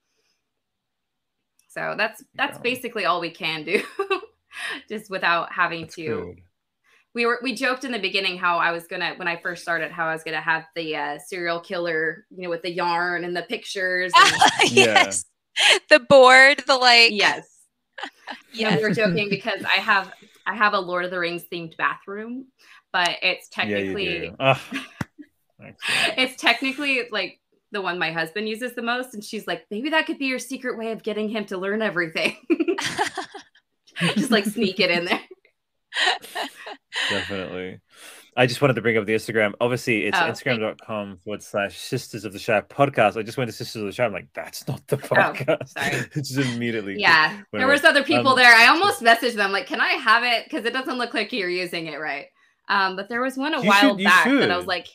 So that's that's yeah. basically all we can do, just without having that's to. Cool. We were we joked in the beginning how I was gonna when I first started how I was gonna have the uh, serial killer, you know, with the yarn and the pictures. And... yes, yeah. the board, the like. Yes. Yeah, we were joking because I have I have a Lord of the Rings themed bathroom, but it's technically yeah, you do. it's technically like the one my husband uses the most, and she's like, maybe that could be your secret way of getting him to learn everything. Just like sneak it in there. Definitely. I just wanted to bring up the Instagram. Obviously, it's oh, instagram.com forward slash Sisters of the Shire podcast. I just went to Sisters of the Shire. I'm like, that's not the podcast. Oh, sorry. It's just immediately. Yeah. There was other people um, there. I almost messaged them like, can I have it? Because it doesn't look like you're using it right. Um, but there was one a you while should, back that I was like,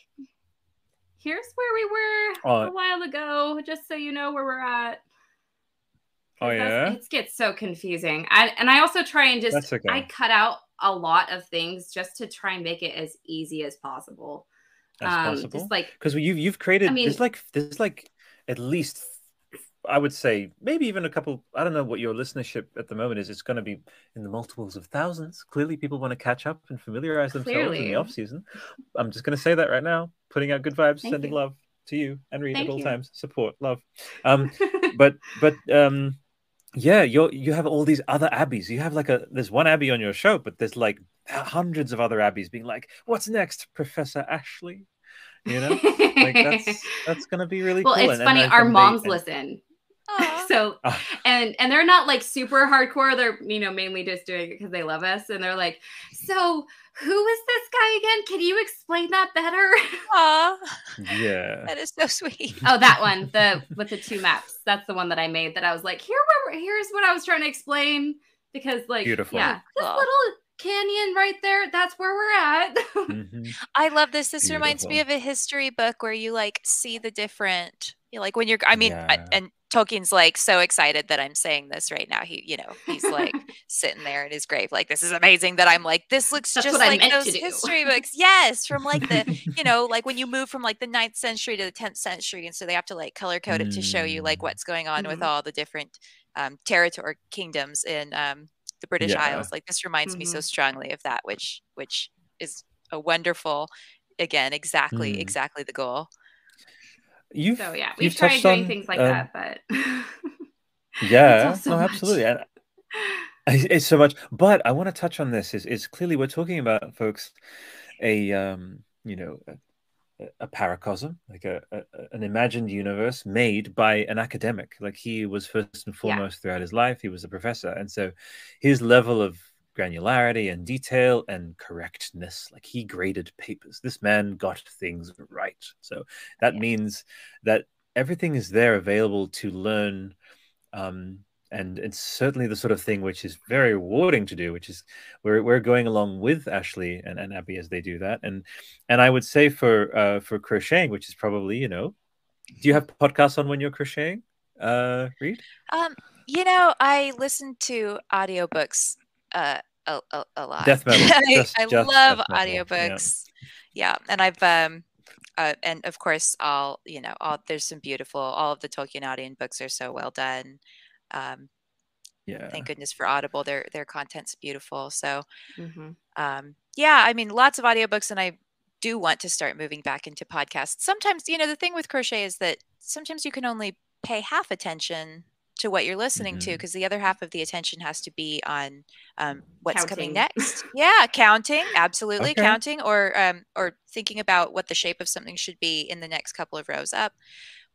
here's where we were oh. a while ago, just so you know where we're at. Oh, yeah? It gets so confusing. I, and I also try and just, okay. I cut out a lot of things just to try and make it as easy as possible. As um, possible? Just like, because you've, you've created, I mean, there's like, there's like at least, I would say, maybe even a couple, I don't know what your listenership at the moment is. It's going to be in the multiples of thousands. Clearly, people want to catch up and familiarize themselves clearly. in the off-season. I'm just going to say that right now. Putting out good vibes, Thank sending you. love to you and Reed Thank at all you. times. Support, love. Um, but but um, yeah, you you have all these other abbeys. You have like a there's one abbey on your show, but there's like hundreds of other abbeys being like, "What's next, Professor Ashley?" You know, like that's that's gonna be really well, cool. Well, it's and, funny. And our moms and... listen, Aww. so oh. and and they're not like super hardcore. They're you know mainly just doing it because they love us, and they're like, so. Who is this guy again? Can you explain that better? Aw. Yeah. That is so sweet. Oh, that one, the with the two maps. That's the one that I made that I was like, here where here's what I was trying to explain. Because like Beautiful. yeah, this Aww. little canyon right there, that's where we're at. Mm-hmm. I love this. This Beautiful. reminds me of a history book where you like see the different you know, like when you're I mean yeah. I, and Tolkien's like so excited that I'm saying this right now. He, you know, he's like sitting there in his grave, like, this is amazing that I'm like, this looks That's just like those history books. Yes. From like the, you know, like when you move from like the ninth century to the tenth century. And so they have to like color code mm. it to show you like what's going on mm. with all the different um, territory kingdoms in um, the British yeah. Isles. Like this reminds mm. me so strongly of that, which, which is a wonderful, again, exactly, mm. exactly the goal. You've, so yeah, we've tried doing on, things like uh, that, but yeah, so no, absolutely, and it's so much. But I want to touch on this. Is is clearly we're talking about folks, a um, you know, a, a paracosm, like a, a an imagined universe made by an academic. Like he was first and foremost yeah. throughout his life, he was a professor, and so his level of granularity and detail and correctness, like he graded papers, this man got things right, so that yeah. means that everything is there available to learn, um and it's certainly the sort of thing which is very rewarding to do, which is we're, we're going along with Ashley and, and Abby as they do that. And and I would say for uh for crocheting, which is probably, you know, do you have podcasts on when you're crocheting, uh Reed? Um you know, I listen to audiobooks Uh, a, a, a lot. Death metal. just, I, I just love audiobooks. Yeah. yeah, and I've um, uh, and of course, all you know, all there's some beautiful. All of the Tolkienadian books are so well done. Um, yeah, thank goodness for Audible. Their their content's beautiful. So, mm-hmm. um, yeah, I mean, lots of audiobooks, and I do want to start moving back into podcasts. Sometimes, you know, the thing with crochet is that sometimes you can only pay half attention to what you're listening mm-hmm. to, because the other half of the attention has to be on um, what's counting. coming next. Yeah, counting, absolutely okay. counting, or um, or thinking about what the shape of something should be in the next couple of rows up.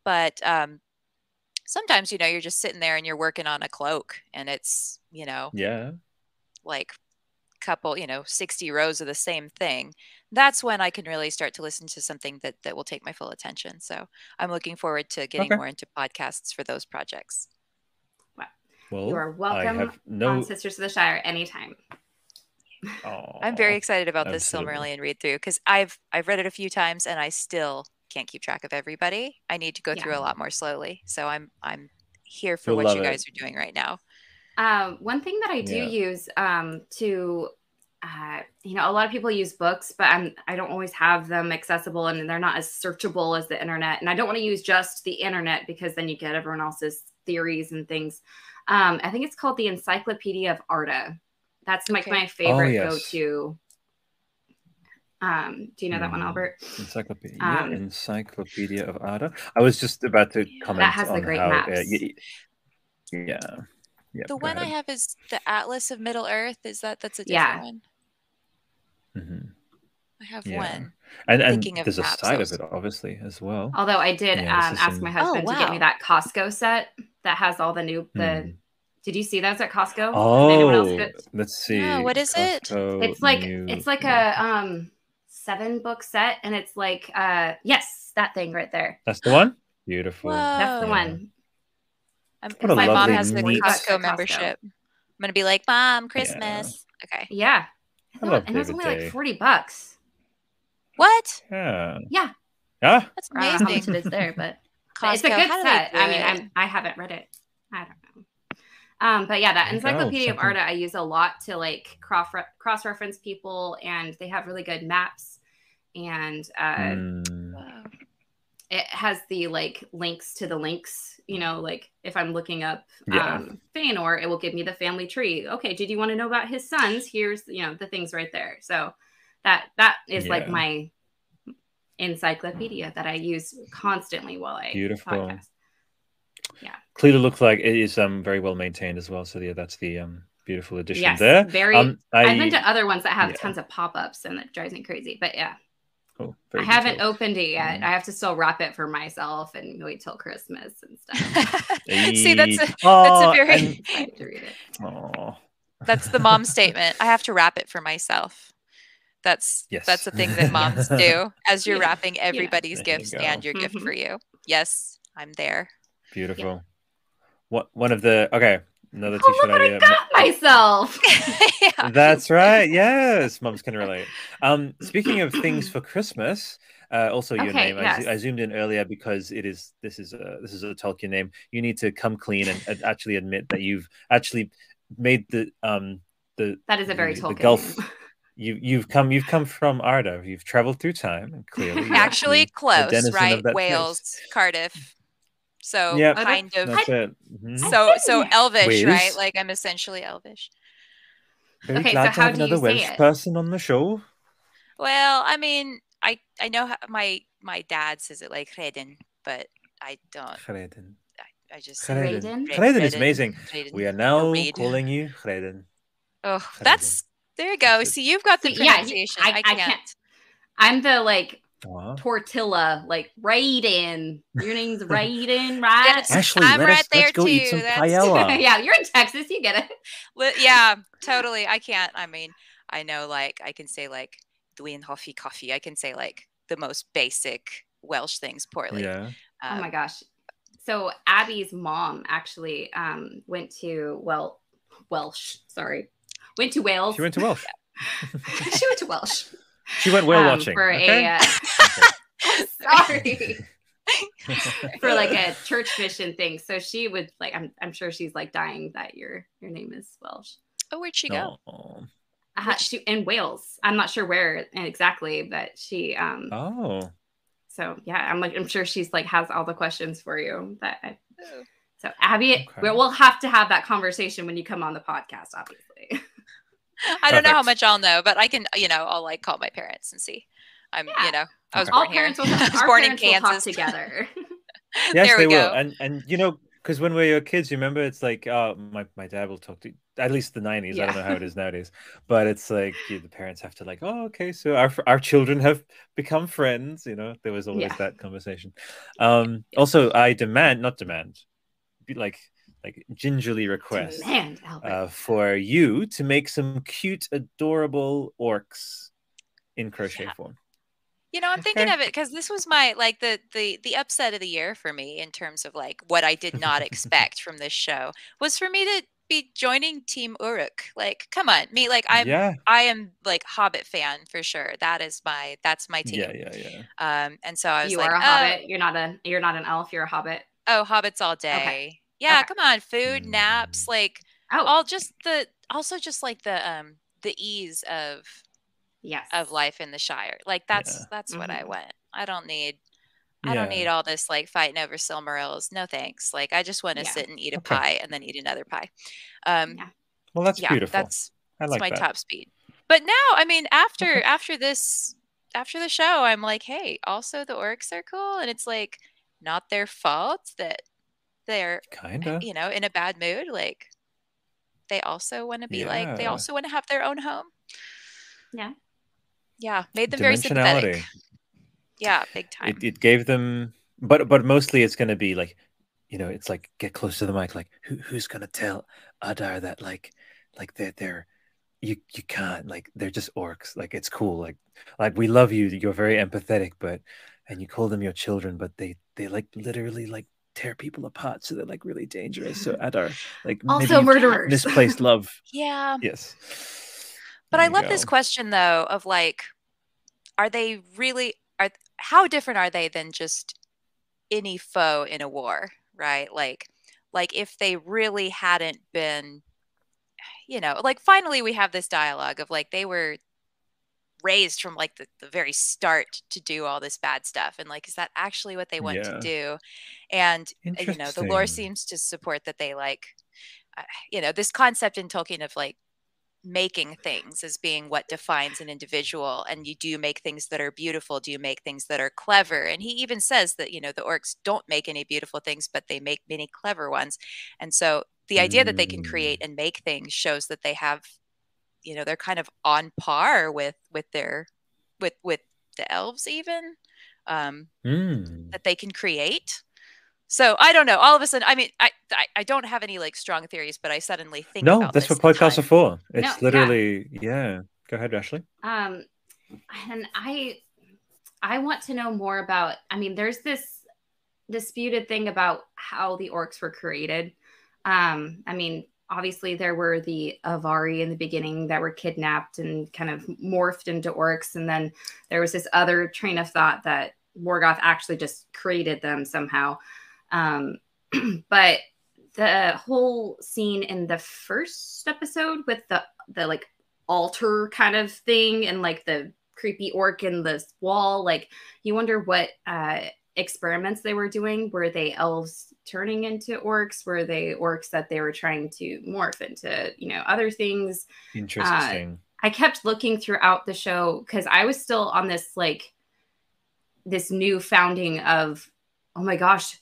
But um, sometimes, you know, you're just sitting there and you're working on a cloak, and it's, you know, yeah, like couple, you know, sixty rows of the same thing. That's when I can really start to listen to something that that will take my full attention. So I'm looking forward to getting okay. more into podcasts for those projects. Well, you are welcome no... on Sisters of the Shire anytime. Oh, I'm very excited about this Silmarillion read through because I've I've read it a few times and I still can't keep track of everybody. I need to go yeah. through a lot more slowly. So I'm I'm here for You'll what you guys it. are doing right now. Um, one thing that I do yeah. use um, to, uh, you know, a lot of people use books, but I'm, I don't always have them accessible and they're not as searchable as the internet. And I don't want to use just the internet because then you get everyone else's theories and things. Um, I think it's called the Encyclopedia of Arda. That's like okay. my favorite oh, yes. go-to. Um, do you know mm. that one, Albert? Encyclopedia, um, Encyclopedia of Arda. I was just about to comment that has on the great how, maps. Uh, yeah. yeah. Yep, the one ahead. I have is the Atlas of Middle Earth. Is that that's a different yeah. one? Mm-hmm. I have yeah. one. And, and thinking there's of a side also. of it, obviously, as well. Although I did yeah, um, ask some... my husband oh, wow. to get me that Costco set that has all the new. The mm. Did you see those at Costco? Oh, else let's see. Yeah, what is Costco it? It's like new... it's like a um seven book set, and it's like uh yes, that thing right there. That's the one. Beautiful. Whoa. That's the one. Um, my mom has the Costco, Costco membership. I'm gonna be like, Mom, Christmas. Yeah. Okay. Yeah. And it was only day. like forty bucks. What? Yeah. Yeah. Yeah. That's amazing. How much it is there, but Costco, it's a good set. I mean, I'm, I haven't read it. I don't know. Um, but yeah, that Encyclopedia oh, of Arda I use a lot to like cross reference people, and they have really good maps, and uh, mm. wow. it has the like links to the links, you know, like if I'm looking up yeah. um, Fëanor, it will give me the family tree. Okay. Did you want to know about his sons? Here's, you know, the things right there. So that, that is yeah. like my encyclopedia that I use constantly while I Beautiful. podcast. Yeah. Clearly looks like it is um, very well maintained as well. So yeah, that's the um, beautiful addition yes, there. Very, um, I, I've been to other ones that have yeah. tons of pop-ups and that drives me crazy, but yeah. Oh, I haven't detailed. opened it yet. Um, I have to still wrap it for myself and wait till Christmas and stuff. See, that's a, oh, that's a very... I have to read it. Oh. That's the mom statement. I have to wrap it for myself. That's yes. that's the thing that moms do as you're yeah. wrapping everybody's yeah. gifts you and your mm-hmm. gift for you. Yes, I'm there. Beautiful. Yeah. What One of the... Okay. Another oh, t-shirt idea. I got myself. yeah. That's right. Yes, moms can relate. Um, speaking of things for Christmas, uh, also your okay, name. Yes. I, zo I zoomed in earlier because it is this is a, this is a Tolkien name. You need to come clean and uh, actually admit that you've actually made the um the that is a very the, Tolkien the gulf. You you've come you've come from Arda. You've traveled through time. And clearly, actually close, right? Wales, place. Cardiff. So yep. kind of That's it. Mm-hmm. so so elvish, Waves. right? Like I'm essentially elvish. Very okay, glad so to how have do another you Welsh say it? person on the show. Well, I mean, I I know how, my my dad says it like Hredyn, but I don't. Hredyn. I, I just Hredyn. Hredyn. Hredyn is amazing. Hredyn. We are now Reed. calling you Hredyn. Oh, Hredyn. That's there you go. See, you've got the so, pronunciation. Yeah, I, I, can't. I can't. I'm the like. Uh-huh. Tortilla, like Raiden. Your name's Raiden, right? Yes, Ashley, I'm right us, there too. yeah, you're in Texas, you get it. Yeah, totally. I can't. I mean, I know, like, I can say like Dwayne Hoffy coffee. I can say like the most basic Welsh things poorly. Yeah. Um, oh my gosh. So Abby's mom actually um, went to well Welsh. Sorry, went to Wales. She went to Welsh. she went to Welsh. She went whale watching. Um, for okay? a, uh, sorry, for like a church mission thing. So she would like. I'm I'm sure she's like dying that your your name is Welsh. Oh, where'd she go? Oh. Uh, she in Wales. I'm not sure where exactly, but she. Um, oh. So yeah, I'm like I'm sure she's like has all the questions for you. That I, so Abby, okay. we'll have to have that conversation when you come on the podcast, obviously. I don't Perfect. know how much I'll know, but I can, you know, I'll like call my parents and see. I'm, yeah. you know, I was okay. born All here. Parents will, I was born in Kansas together. yes, there we they go. will. And, and you know, because when we were kids, you remember, it's like, uh, my, my dad will talk to you, at least the nineties. Yeah. I don't know how it is nowadays, but it's like you, the parents have to like, oh, okay. So our, our children have become friends. You know, there was always yeah. that conversation. Um, yeah. Also, I demand, not demand, like, Like gingerly request Demand, uh, for you to make some cute, adorable orcs in crochet yeah. form. You know, I'm thinking of it because this was my, like, the, the, the upset of the year for me in terms of, like, what I did not expect from this show was for me to be joining Team Uruk. Like, come on. Me, like, I'm, yeah. I am, like, Hobbit fan for sure. That is my, that's my team. Yeah, yeah, yeah. Um, and so I was you like, You are a oh, Hobbit. You're not, a, you're not an elf. You're a Hobbit. Oh, Hobbits all day. Okay. Yeah, okay. Come on. Food, naps, like, oh. all just the, also just, like, the, um, the ease of, yes, of life in the Shire. Like that's yeah. that's what mm-hmm. I want. I don't need I yeah. don't need all this like fighting over Silmarils. No thanks. Like I just want to yeah. sit and eat a okay. pie and then eat another pie. Um yeah. Well, that's yeah, beautiful. That's, I like that's my that. top speed. But now, I mean, after after this after the show, I'm like, hey, also the orcs are cool, and it's like not their fault that they're kinda, you know, in a bad mood. Like they also want to be yeah. like they also want to have their own home. Yeah. Yeah, made them very sympathetic. Yeah, big time. It, it gave them, but but mostly it's going to be like, you know, it's like get close to the mic. Like who who's going to tell Adar that like like they're they're you you can't like they're just orcs. Like it's cool. Like like we love you. You're very empathetic, but and you call them your children, but they they like literally like tear people apart. So they're like really dangerous. So Adar, like also murderers, misplaced love. Yeah. Yes. But I love go. this question though of like, are they really are how different are they than just any foe in a war, right? Like like if they really hadn't been, you know, like finally we have this dialogue of like they were raised from like the, the very start to do all this bad stuff, and like is that actually what they want yeah. to do? And you know, the lore seems to support that they like uh, you know, this concept in Tolkien of like making things as being what defines an individual, and you do make things that are beautiful, do you make things that are clever, and he even says that, you know, the orcs don't make any beautiful things, but they make many clever ones. And so the idea mm. that they can create and make things shows that they have, you know, they're kind of on par with with their with with the elves even, um mm. that they can create. So I don't know. All of a sudden, I mean, I, I I don't have any like strong theories, but I suddenly think no, about that's this what podcasts time. are for. It's no, literally yeah. yeah. Go ahead, Ashley. Um, and I I want to know more about. I mean, there's this disputed thing about how the orcs were created. Um, I mean, obviously there were the Avari in the beginning that were kidnapped and kind of morphed into orcs, and then there was this other train of thought that Morgoth actually just created them somehow. Um, but the whole scene in the first episode with the, the like altar kind of thing and like the creepy orc in this wall, like you wonder what, uh, experiments they were doing. Were they elves turning into orcs? Were they orcs that they were trying to morph into, you know, other things? Interesting. Uh, I kept looking throughout the show cause I was still on this, like this new founding of, oh my gosh,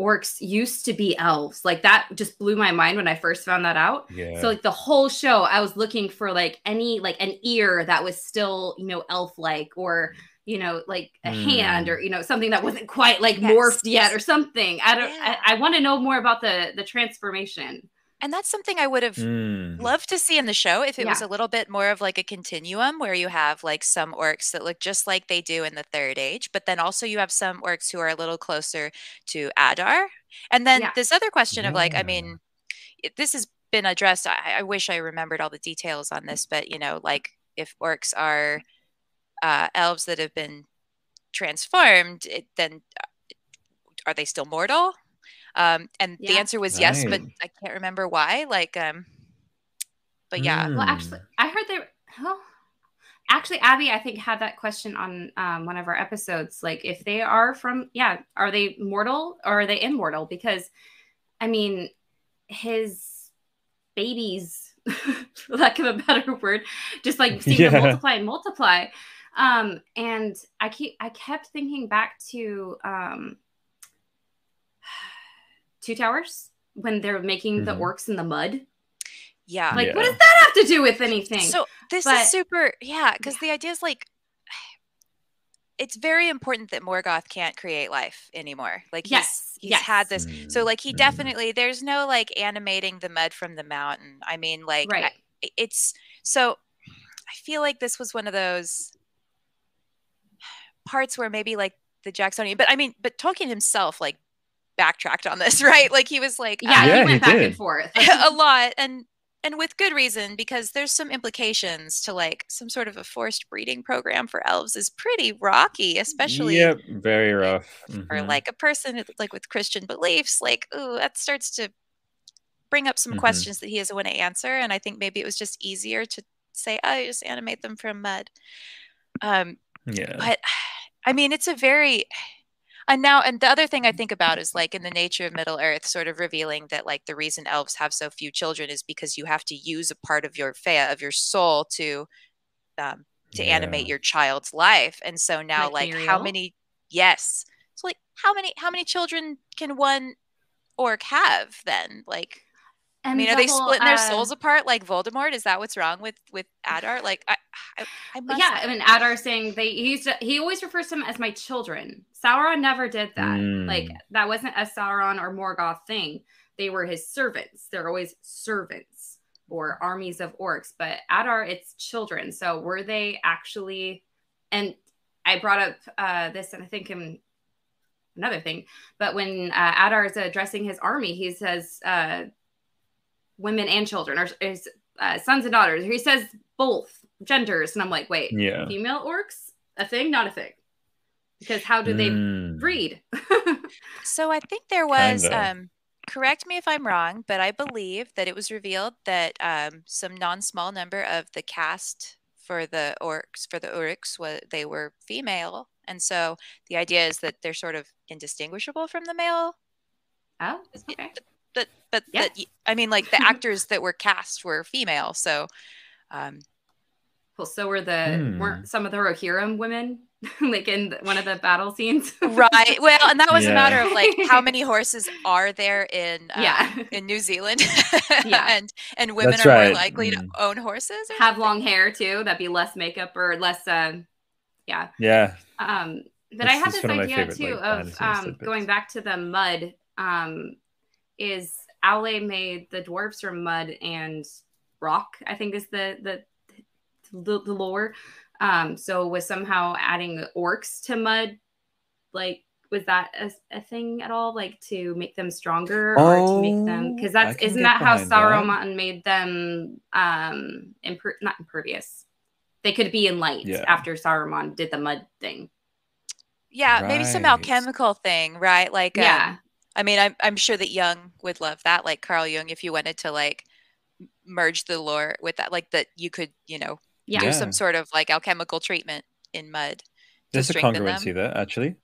orcs used to be elves. Like that just blew my mind when I first found that out. Yeah. So like the whole show I was looking for like any, like an ear that was still, you know, elf-like, or, you know, like a mm. hand, or, you know, something that wasn't quite like yes. morphed yet or something. I don't, yeah. I, I want to know more about the, the transformation. And that's something I would have mm. loved to see in the show if it yeah. was a little bit more of like a continuum where you have like some orcs that look just like they do in the Third Age, but then also you have some orcs who are a little closer to Adar. And then yeah. this other question yeah. of like, I mean, it, this has been addressed. I, I wish I remembered all the details on this, but you know, like if orcs are uh, elves that have been transformed, it, then are they still mortal? Um, and yeah. the answer was yes, right. but I can't remember why. Like, um, but yeah. Mm. Well, actually, I heard they. Oh, actually, Abby, I think had that question on um, one of our episodes. Like, if they are from, yeah, are they mortal or are they immortal? Because, I mean, his babies, for lack of a better word, just like seem yeah. to multiply and multiply. Um, and I keep, I kept thinking back to. Um, Two Towers when they're making mm-hmm. the orcs in the mud. Yeah. Like, yeah. what does that have to do with anything? So this but, is super, yeah, because yeah. the idea is like, it's very important that Morgoth can't create life anymore. Like yes. he's, he's yes. had this. Mm-hmm. So like he definitely, there's no like animating the mud from the mountain. I mean, like right. I, it's, so I feel like this was one of those, parts where maybe like the Jacksonian, but I mean, but Tolkien himself like backtracked on this, right? Like he was like, yeah, um, yeah he went he back did. and forth a lot, and and with good reason, because there's some implications to like some sort of a forced breeding program for elves is pretty rocky, especially yep, very rough. Mm-hmm. Or like a person like with Christian beliefs, like, ooh, that starts to bring up some mm-hmm. questions that he doesn't want to answer. And I think maybe it was just easier to say, oh, you just animate them from mud. Um, yeah. But I mean, it's a very, and now, and the other thing I think about is like in the nature of Middle Earth, sort of revealing that like the reason elves have so few children is because you have to use a part of your fea, of your soul to, um, to yeah. animate your child's life. And so now like, like how many, yes. So like how many, how many children can one orc have then? Like, And I mean, the are they whole, splitting their uh, souls apart like Voldemort? Is that what's wrong with with Adar? Like, I, I, I must yeah. I mean, Adar saying they he used to, he always refers to them as my children. Sauron never did that. Mm. Like, that wasn't a Sauron or Morgoth thing. They were his servants. They're always servants or armies of orcs. But Adar, it's children. So were they actually? And I brought up uh, this, and I think in another thing. But when uh, Adar is addressing his army, he says. Uh, women and children, or his uh, sons and daughters. He says both genders. And I'm like, wait, yeah. female orcs? A thing? Not a thing. Because how do they mm. breed? So I think there was, um, correct me if I'm wrong, but I believe that it was revealed that um, some non-small number of the cast for the orcs, for the Uruks, was, they were female. And so the idea is that they're sort of indistinguishable from the male. Oh, okay. But, but yeah. that, I mean, like the actors that were cast were female. So, um, well, so were the, hmm. weren't some of the Rohirrim women, like in one of the battle scenes. Right. Well, and that was yeah. a matter of like, how many horses are there in, um, yeah. in New Zealand? yeah. And, and women That's are right. more likely mm. to own horses. Have something. Long hair too. That'd be less makeup or less, uh, yeah. Yeah. Um, but That's, I had this idea favorite, too like, of, um, going back to the mud, um, is Aule made the dwarves from mud and rock, I think is the the, the, the lore. Um, so was somehow adding orcs to mud, like, was that a, a thing at all? Like to make them stronger or oh, to make them, because that's, isn't that how Sauron that. made them um, imper not impervious. They could be in light yeah. after Sauron did the mud thing. Yeah, right. Maybe some alchemical thing, right? Like, yeah. Um, I mean, I'm, I'm sure that Jung would love that. Like Carl Jung, if you wanted to like merge the lore with that, like that you could, you know, yeah. do yeah. some sort of like alchemical treatment in mud. There's a congruency them. there actually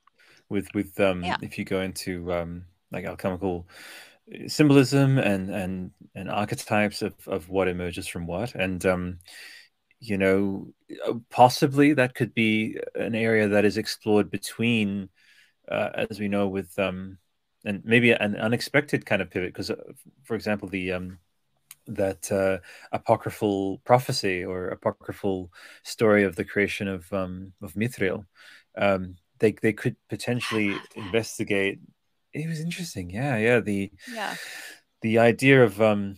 with, with, um, yeah. if you go into, um, like alchemical symbolism and, and, and archetypes of, of what emerges from what, and, um, you know, possibly that could be an area that is explored between, uh, as we know with, um, and maybe an unexpected kind of pivot, because, uh, for example, the um, that uh, apocryphal prophecy or apocryphal story of the creation of um, of Mithril, um, they they could potentially investigate. It was interesting, yeah, yeah. The yeah. the idea of um,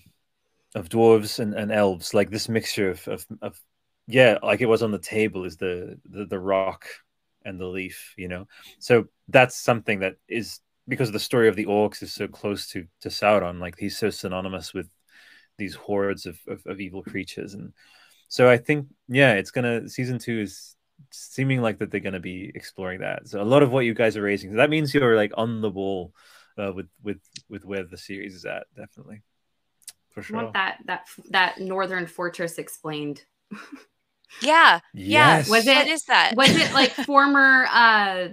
of dwarves and, and elves, like this mixture of, of of yeah, like it was on the table, is the the, the rock and the leaf, you know. So that's something that is. Because the story of the orcs is so close to, to Sauron, like he's so synonymous with these hordes of, of, of evil creatures. And so I think, yeah, it's going to, season two is seeming like that they're going to be exploring that. So a lot of what you guys are raising, that means you're like on the ball uh, with, with, with where the series is at. Definitely. For sure. I want that, that, that Northern Fortress explained. yeah. Yes. Yeah. Was it, what is that? Was it like former, uh,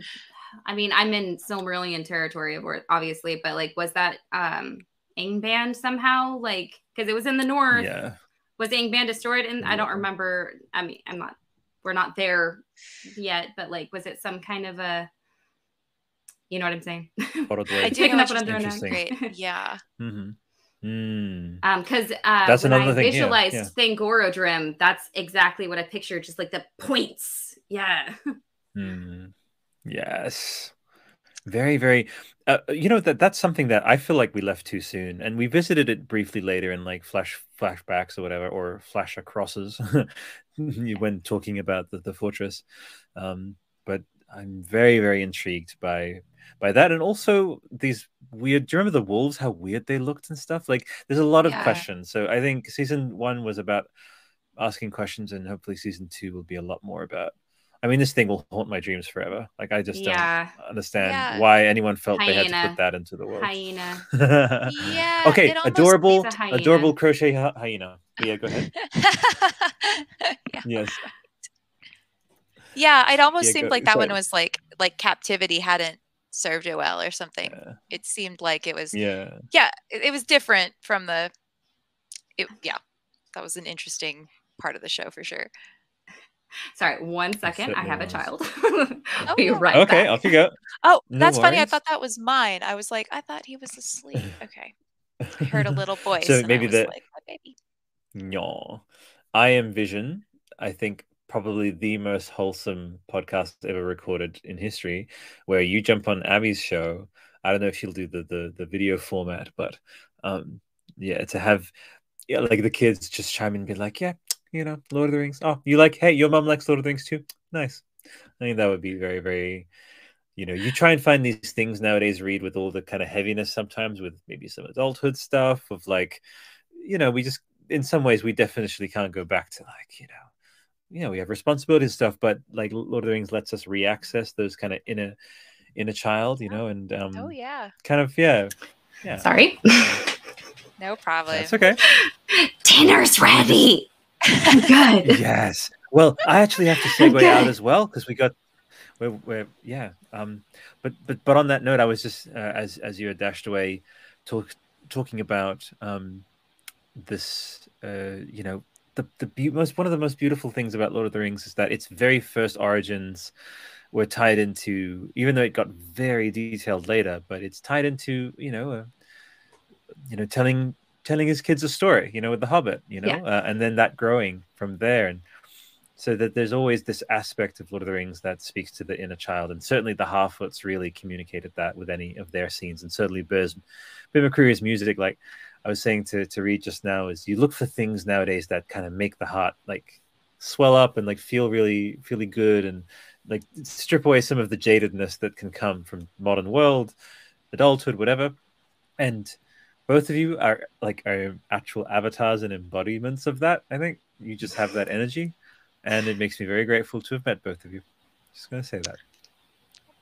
I mean, I'm in Silmarillion territory, obviously, but like, was that um, Angband somehow? Like, because it was in the north. Yeah. Was Angband destroyed? And yeah. I don't remember. I mean, I'm not. We're not there yet. But like, was it some kind of a? You know what I'm saying? I do know what I'm interesting. Great. Yeah. mm-hmm. Mm. Um, because uh, that's when another I thing. Visualized yeah. Yeah. Thangorodrim. That's exactly what I pictured. Just like the points. Yeah. mm. Yes. Very, very, uh, you know, that that's something that I feel like we left too soon, and we visited it briefly later in like flash flashbacks or whatever, or flash acrosses when talking about the, the fortress. Um, but I'm very, very intrigued by by that. And also these weird, do you remember the wolves, how weird they looked and stuff? Like, there's a lot of yeah. questions. So I think season one was about asking questions, and hopefully season two will be a lot more about, I mean, this thing will haunt my dreams forever. Like, I just yeah. don't understand yeah. why anyone felt hyena. they had to put that into the world. Hyena. yeah. Okay, adorable, adorable crochet hy hyena. Yeah, go ahead. yeah. Yes. Yeah, it almost yeah, seemed go, like that sorry. one was like, like captivity hadn't served it well or something. Yeah. It seemed like it was, yeah, yeah, it, it was different from the, it, yeah, that was an interesting part of the show for sure. Sorry, one second. I have was. a child. I'll be right okay, back. off you go. Oh, no that's worries. funny. I thought that was mine. I was like, I thought he was asleep. Okay, I heard a little voice. So maybe that. Like, oh, baby. No, I Am Vision. I think probably the most wholesome podcast ever recorded in history, where you jump on Abby's show. I don't know if she'll do the the, the video format, but um, yeah, to have yeah, like the kids just chime in and be like, yeah. You know, Lord of the Rings. Oh, you like, hey, your mom likes Lord of the Rings too. Nice. I think that would be very, very, you know, you try and find these things nowadays, Reed, with all the kind of heaviness sometimes with maybe some adulthood stuff of like, you know, we just, in some ways, we definitely can't go back to like, you know, you know, we have responsibility and stuff, but like Lord of the Rings lets us re-access those kind of inner, inner child, you know, and um, oh, yeah. kind of, yeah. yeah. Sorry. No problem. That's okay. Dinner's ready. I'm good. Yes. Well, I actually have to segue out as well because we got, we're, we're yeah. Um, but but but on that note, I was just uh, as as you had dashed away, talk, talking about um, this. Uh, you know, the the be most one of the most beautiful things about Lord of the Rings is that its very first origins were tied into, even though it got very detailed later, but it's tied into you know, uh, you know, telling. telling his kids a story, you know, with The Hobbit, you know, yeah. uh, and then that growing from there. And so that there's always this aspect of Lord of the Rings that speaks to the inner child. And certainly the Harfoots really communicated that with any of their scenes. And certainly Bim Crurie's music, like I was saying to, to Reed just now, is you look for things nowadays that kind of make the heart like swell up and like feel really, really good and like strip away some of the jadedness that can come from modern world, adulthood, whatever. And both of you are like are actual avatars and embodiments of that. I think you just have that energy, and it makes me very grateful to have met both of you. Just gonna say that.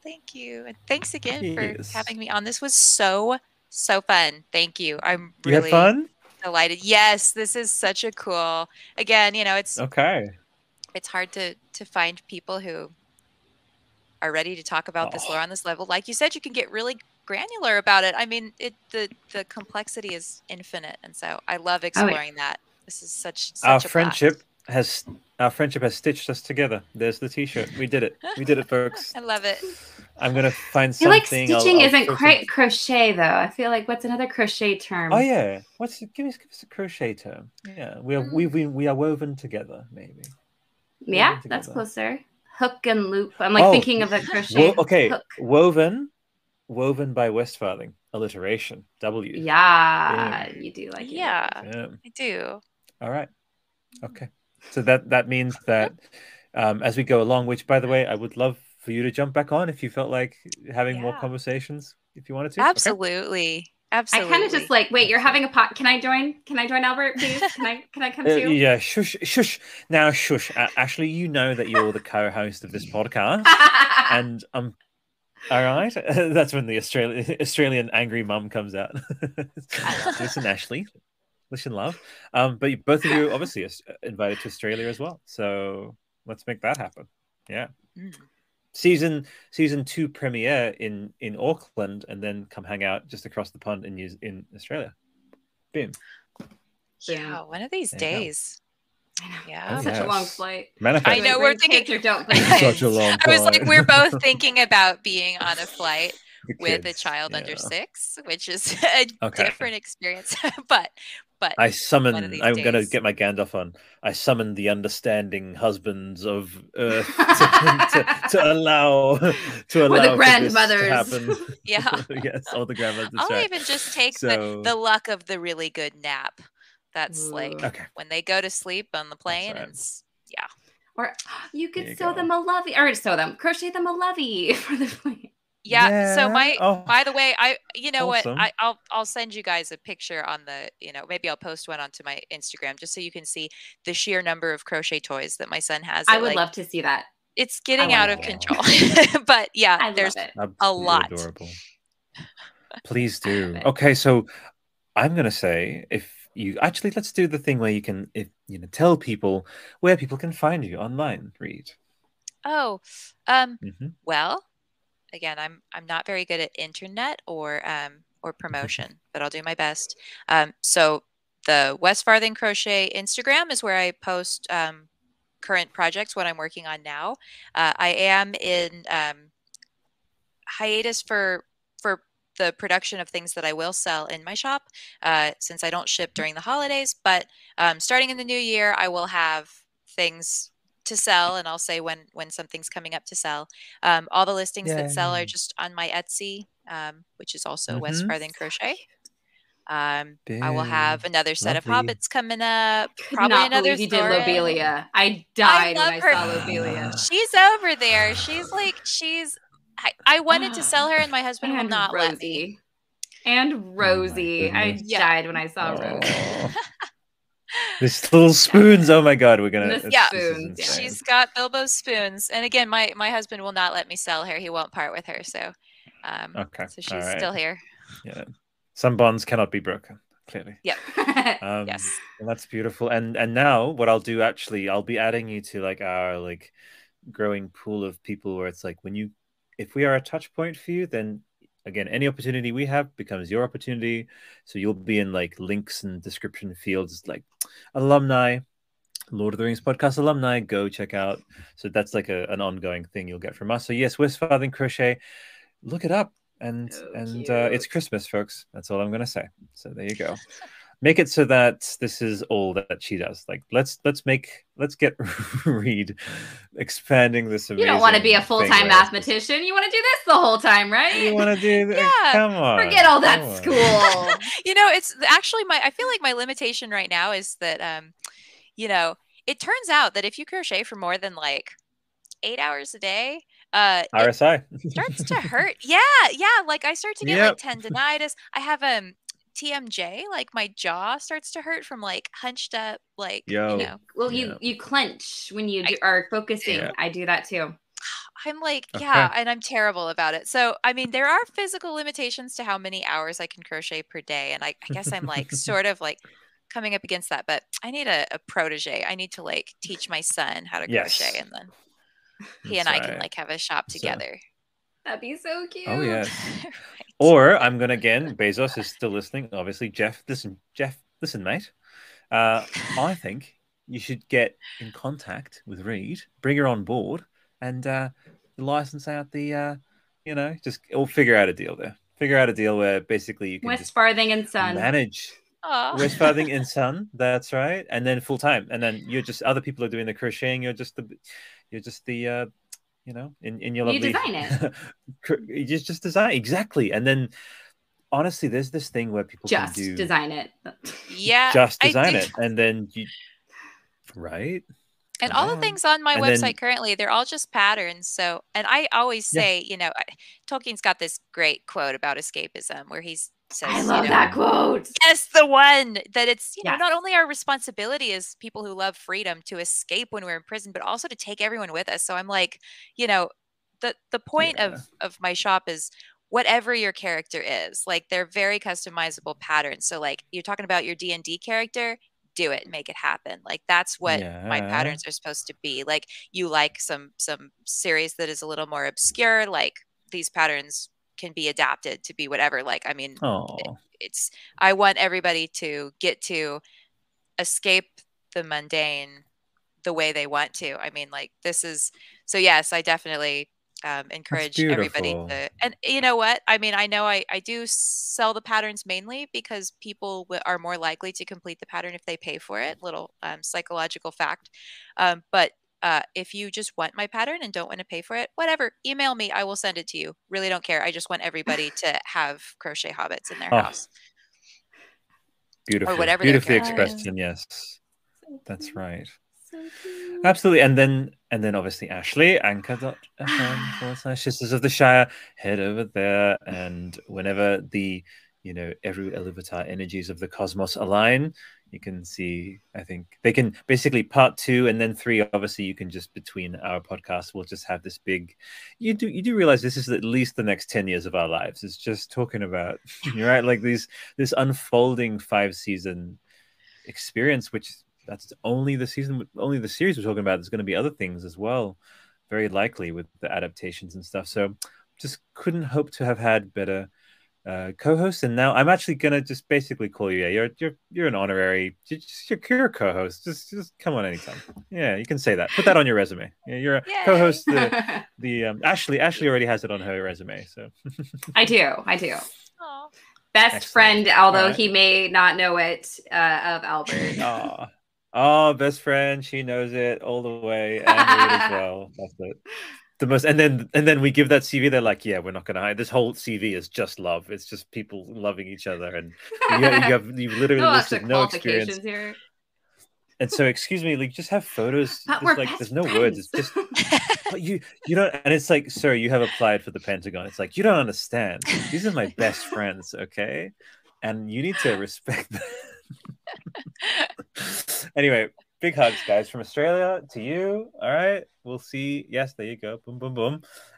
Thank you, and thanks again yes. for having me on. This was so so fun. Thank you. I'm really you had fun? delighted. Yes, this is such a cool. Again, you know, it's okay. It's hard to to find people who are ready to talk about oh. this lore on this level. Like you said, you can get really granular about it. I mean, it the the complexity is infinite, and so I love exploring oh, yeah. that. This is such, such our a friendship blast. has our friendship has stitched us together. There's the T-shirt. We did it. We did it, folks. I love it. I'm gonna find I feel something. Like stitching I'll, I'll isn't quite crochet though. I feel like what's another crochet term? Oh yeah, what's give us give us a crochet term? Yeah, we are mm. we, we we are woven together. Maybe. Yeah, woven that's together. closer. Hook and loop. I'm like oh, thinking of a crochet. Wo okay, hook. woven. Woven by Westfarthing. Alliteration. W. Yeah, yeah. You do like it. Yeah, yeah, I do. All right. Okay. So that, that means that um, as we go along, which, by the way, I would love for you to jump back on if you felt like having yeah. more conversations, if you wanted to. Absolutely. Okay. Absolutely. I kind of just like, wait, you're having a pot. Can I join? Can I join, Albert, please? Can I, can I come uh, too? Yeah, shush, shush. Now, shush. Uh, Ashley, you know that you're the co-host of this podcast. And I'm... Um, all right, that's when the Australian Australian angry mum comes out. Listen, Ashley, listen, love. Um, but both of you obviously are invited to Australia as well, so let's make that happen. Yeah, mm. season season two premiere in in Auckland, and then come hang out just across the pond in in Australia. Boom. Yeah, one of these there days. Yeah, oh, such yes. a long flight. Manifest. I know, we're, we're thinking don't such a long I was flight. Like, we're both thinking about being on a flight with a child yeah. under six, which is a okay. different experience. but, but I summon. I'm days. gonna get my Gandalf on. I summon the understanding husbands of Earth to, to, to allow to allow or the grandmothers. To happen. Yeah. Yes, all the grandmothers. I'll right. even just take so... the, the luck of the really good nap. That's like okay. when they go to sleep on the plane. Right. And yeah, Or you could you sew go. them a lovey, or sew them, crochet them a lovey for the flame. Yeah, yeah. So my, oh. by the way, I, you know awesome. what, I, I'll, I'll send you guys a picture on the, you know, maybe I'll post one onto my Instagram just so you can see the sheer number of crochet toys that my son has. I would like, love to see that. It's getting out of control, but yeah, I there's a lot. Adorable. Please do. Okay, so I'm gonna say if you actually let's do the thing where you can if you know tell people where people can find you online, Reed. Oh, um, mm-hmm. well, again, I'm I'm not very good at internet or um or promotion, but I'll do my best. Um, so the Westfarthing Crochet Instagram is where I post um. current projects, what I'm working on now. Uh, I am in um, hiatus for for the production of things that I will sell in my shop uh, since I don't ship during the holidays, but um, starting in the new year, I will have things to sell and I'll say when, when something's coming up to sell. Um, all the listings Yay. that sell are just on my Etsy, um, which is also mm-hmm. Westfarthing Crochet. Um, Big, I will have another set lovely. of hobbits coming up. Probably Not another story. You did Lobelia. I died I love when her. I saw Lobelia. She's over there. She's like she's. I, I wanted to sell her, and my husband and will not Rosie. let me. And Rosie, oh I yeah. died when I saw oh. Rosie. This little spoons. Oh my God, we're gonna. This, yeah, spoons. She's got Bilbo's spoons, and again, my my husband will not let me sell her. He won't part with her. So, um, okay, so she's right. still here. Yeah. Some bonds cannot be broken, clearly. Yep. um, yes. And that's beautiful. And and now what I'll do, actually, I'll be adding you to like our like growing pool of people where it's like when you, if we are a touch point for you, then again, any opportunity we have becomes your opportunity. So you'll be in like links and description fields, like alumni, Lord of the Rings podcast alumni, go check out. So that's like a, an ongoing thing you'll get from us. So yes, Westfarthing Crochet, look it up. And oh, and uh, it's Christmas, folks. That's all I'm going to say. So there you go. Make it so that this is all that she does. Like let's let's make let's get Reed expanding this. You don't want to be a full time mathematician. Just... You want to do this the whole time, right? You want to do this? Yeah. Come on. Forget all that Come school. You know, it's actually my. I feel like my limitation right now is that um, you know, it turns out that if you crochet for more than like eight hours a day. Uh, R S I it starts to hurt. Yeah, yeah. Like I start to get yep. like tendinitis. I have um T M J. Like my jaw starts to hurt from like hunched up. Like Yo. you know. Well, yeah. you you clench when you do, I, are focusing. Yeah. I do that too. I'm like yeah, okay. and I'm terrible about it. So I mean, there are physical limitations to how many hours I can crochet per day, and I, I guess I'm like sort of like coming up against that. But I need a, a protege. I need to like teach my son how to yes. crochet, and then. He and Sorry. I can like have a shop together. That'd be so cute. Oh yeah. Right. Or I'm gonna again. Bezos is still listening, obviously. Jeff, listen, Jeff, listen, mate. Uh, I think you should get in contact with Reed, bring her on board, and uh, license out the. Uh, you know, just we'll figure out a deal there. Figure out a deal where basically you can Westfarthing and Son manage. Westfarthing and Son. That's right, and then full time, and then you're just other people are doing the crocheting. You're just the. You're just the, uh, you know, in, in your lovely... You design it. you just, just design Exactly. And then, honestly, there's this thing where people just can do... Just design it. yeah. Just design it. And then you... Right? And Come all on. the things on my and website then... currently, they're all just patterns. So, and I always say, yeah. you know, Tolkien's got this great quote about escapism where he's says... I love you know, that quote. Yes, the one that it's, you yes. know, not only our responsibility as people who love freedom to escape when we're in prison, but also to take everyone with us. So I'm like, you know, the, the point yeah. of, of my shop is whatever your character is, like they're very customizable patterns. So like you're talking about your D and D character, do it and make it happen. Like that's what yeah. my patterns are supposed to be. Like you like some, some series that is a little more obscure, like these patterns can be adapted to be whatever. Like, I mean, it, it's, I want everybody to get to escape the mundane the way they want to. I mean, like this is, so yes, I definitely um, encourage everybody to, and you know what? I mean, I know I, I do sell the patterns mainly because people w are more likely to complete the pattern if they pay for it. Little um, psychological fact. Um, but Uh, if you just want my pattern and don't want to pay for it, whatever, email me. I will send it to you. Really don't care. I just want everybody to have crochet hobbits in their oh. house. Beautiful. Or whatever. Beautifully expressed. Yes, that's right. So Absolutely. And then and then obviously Ashley, anchor dot f m, Sisters of the Shire, head over there. And whenever the, you know, Eru Iluvatar energies of the cosmos align, you can see, I think they can basically part two and then three. Obviously, you can just between our podcasts, we'll just have this big. You do you do realize this is at least the next ten years of our lives. It's just talking about, you're right, like these this unfolding five season experience, which that's only the season, only the series we're talking about. There's going to be other things as well, very likely with the adaptations and stuff. So just couldn't hope to have had better Uh, co-host, and now I'm actually gonna just basically call you. Yeah, you're you're you're an honorary. You're, you're, you're a co-host. Just just come on anytime. Yeah, you can say that. Put that on your resume. Yeah, you're a Yay. co-host. The, the um, Ashley Ashley already has it on her resume. So I do, I do. Aww. Best Excellent. friend, although right. he may not know it, uh, of Albert. Oh. oh, best friend. She knows it all the way, and Reed as well. That's it. The most, and then and then we give that C V. They're like, yeah, we're not going to hide. This whole C V is just love. It's just people loving each other, and you, you have you literally no, listed no experience here. And so, excuse me, like just have photos. But just, like there's no friends. words. It's just but you you don't. And it's like, sir, you have applied for the Pentagon. It's like you don't understand. These are my best friends, okay? And you need to respect that. Anyway. Big hugs, guys, from Australia to you. All right. We'll see. Yes, there you go. Boom, boom, boom.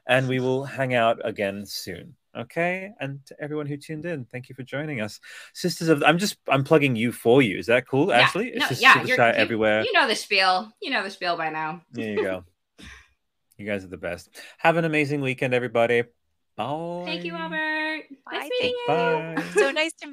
And we will hang out again soon. Okay. And to everyone who tuned in, thank you for joining us. Sisters of... I'm just... I'm plugging you for you. Is that cool, yeah. Ashley? No, Sisters yeah, of the Shire you, everywhere. You know the spiel. You know the spiel by now. There you go. You guys are the best. Have an amazing weekend, everybody. Bye. Thank you, Albert. Bye. Nice meeting you. Bye. So nice to meet you.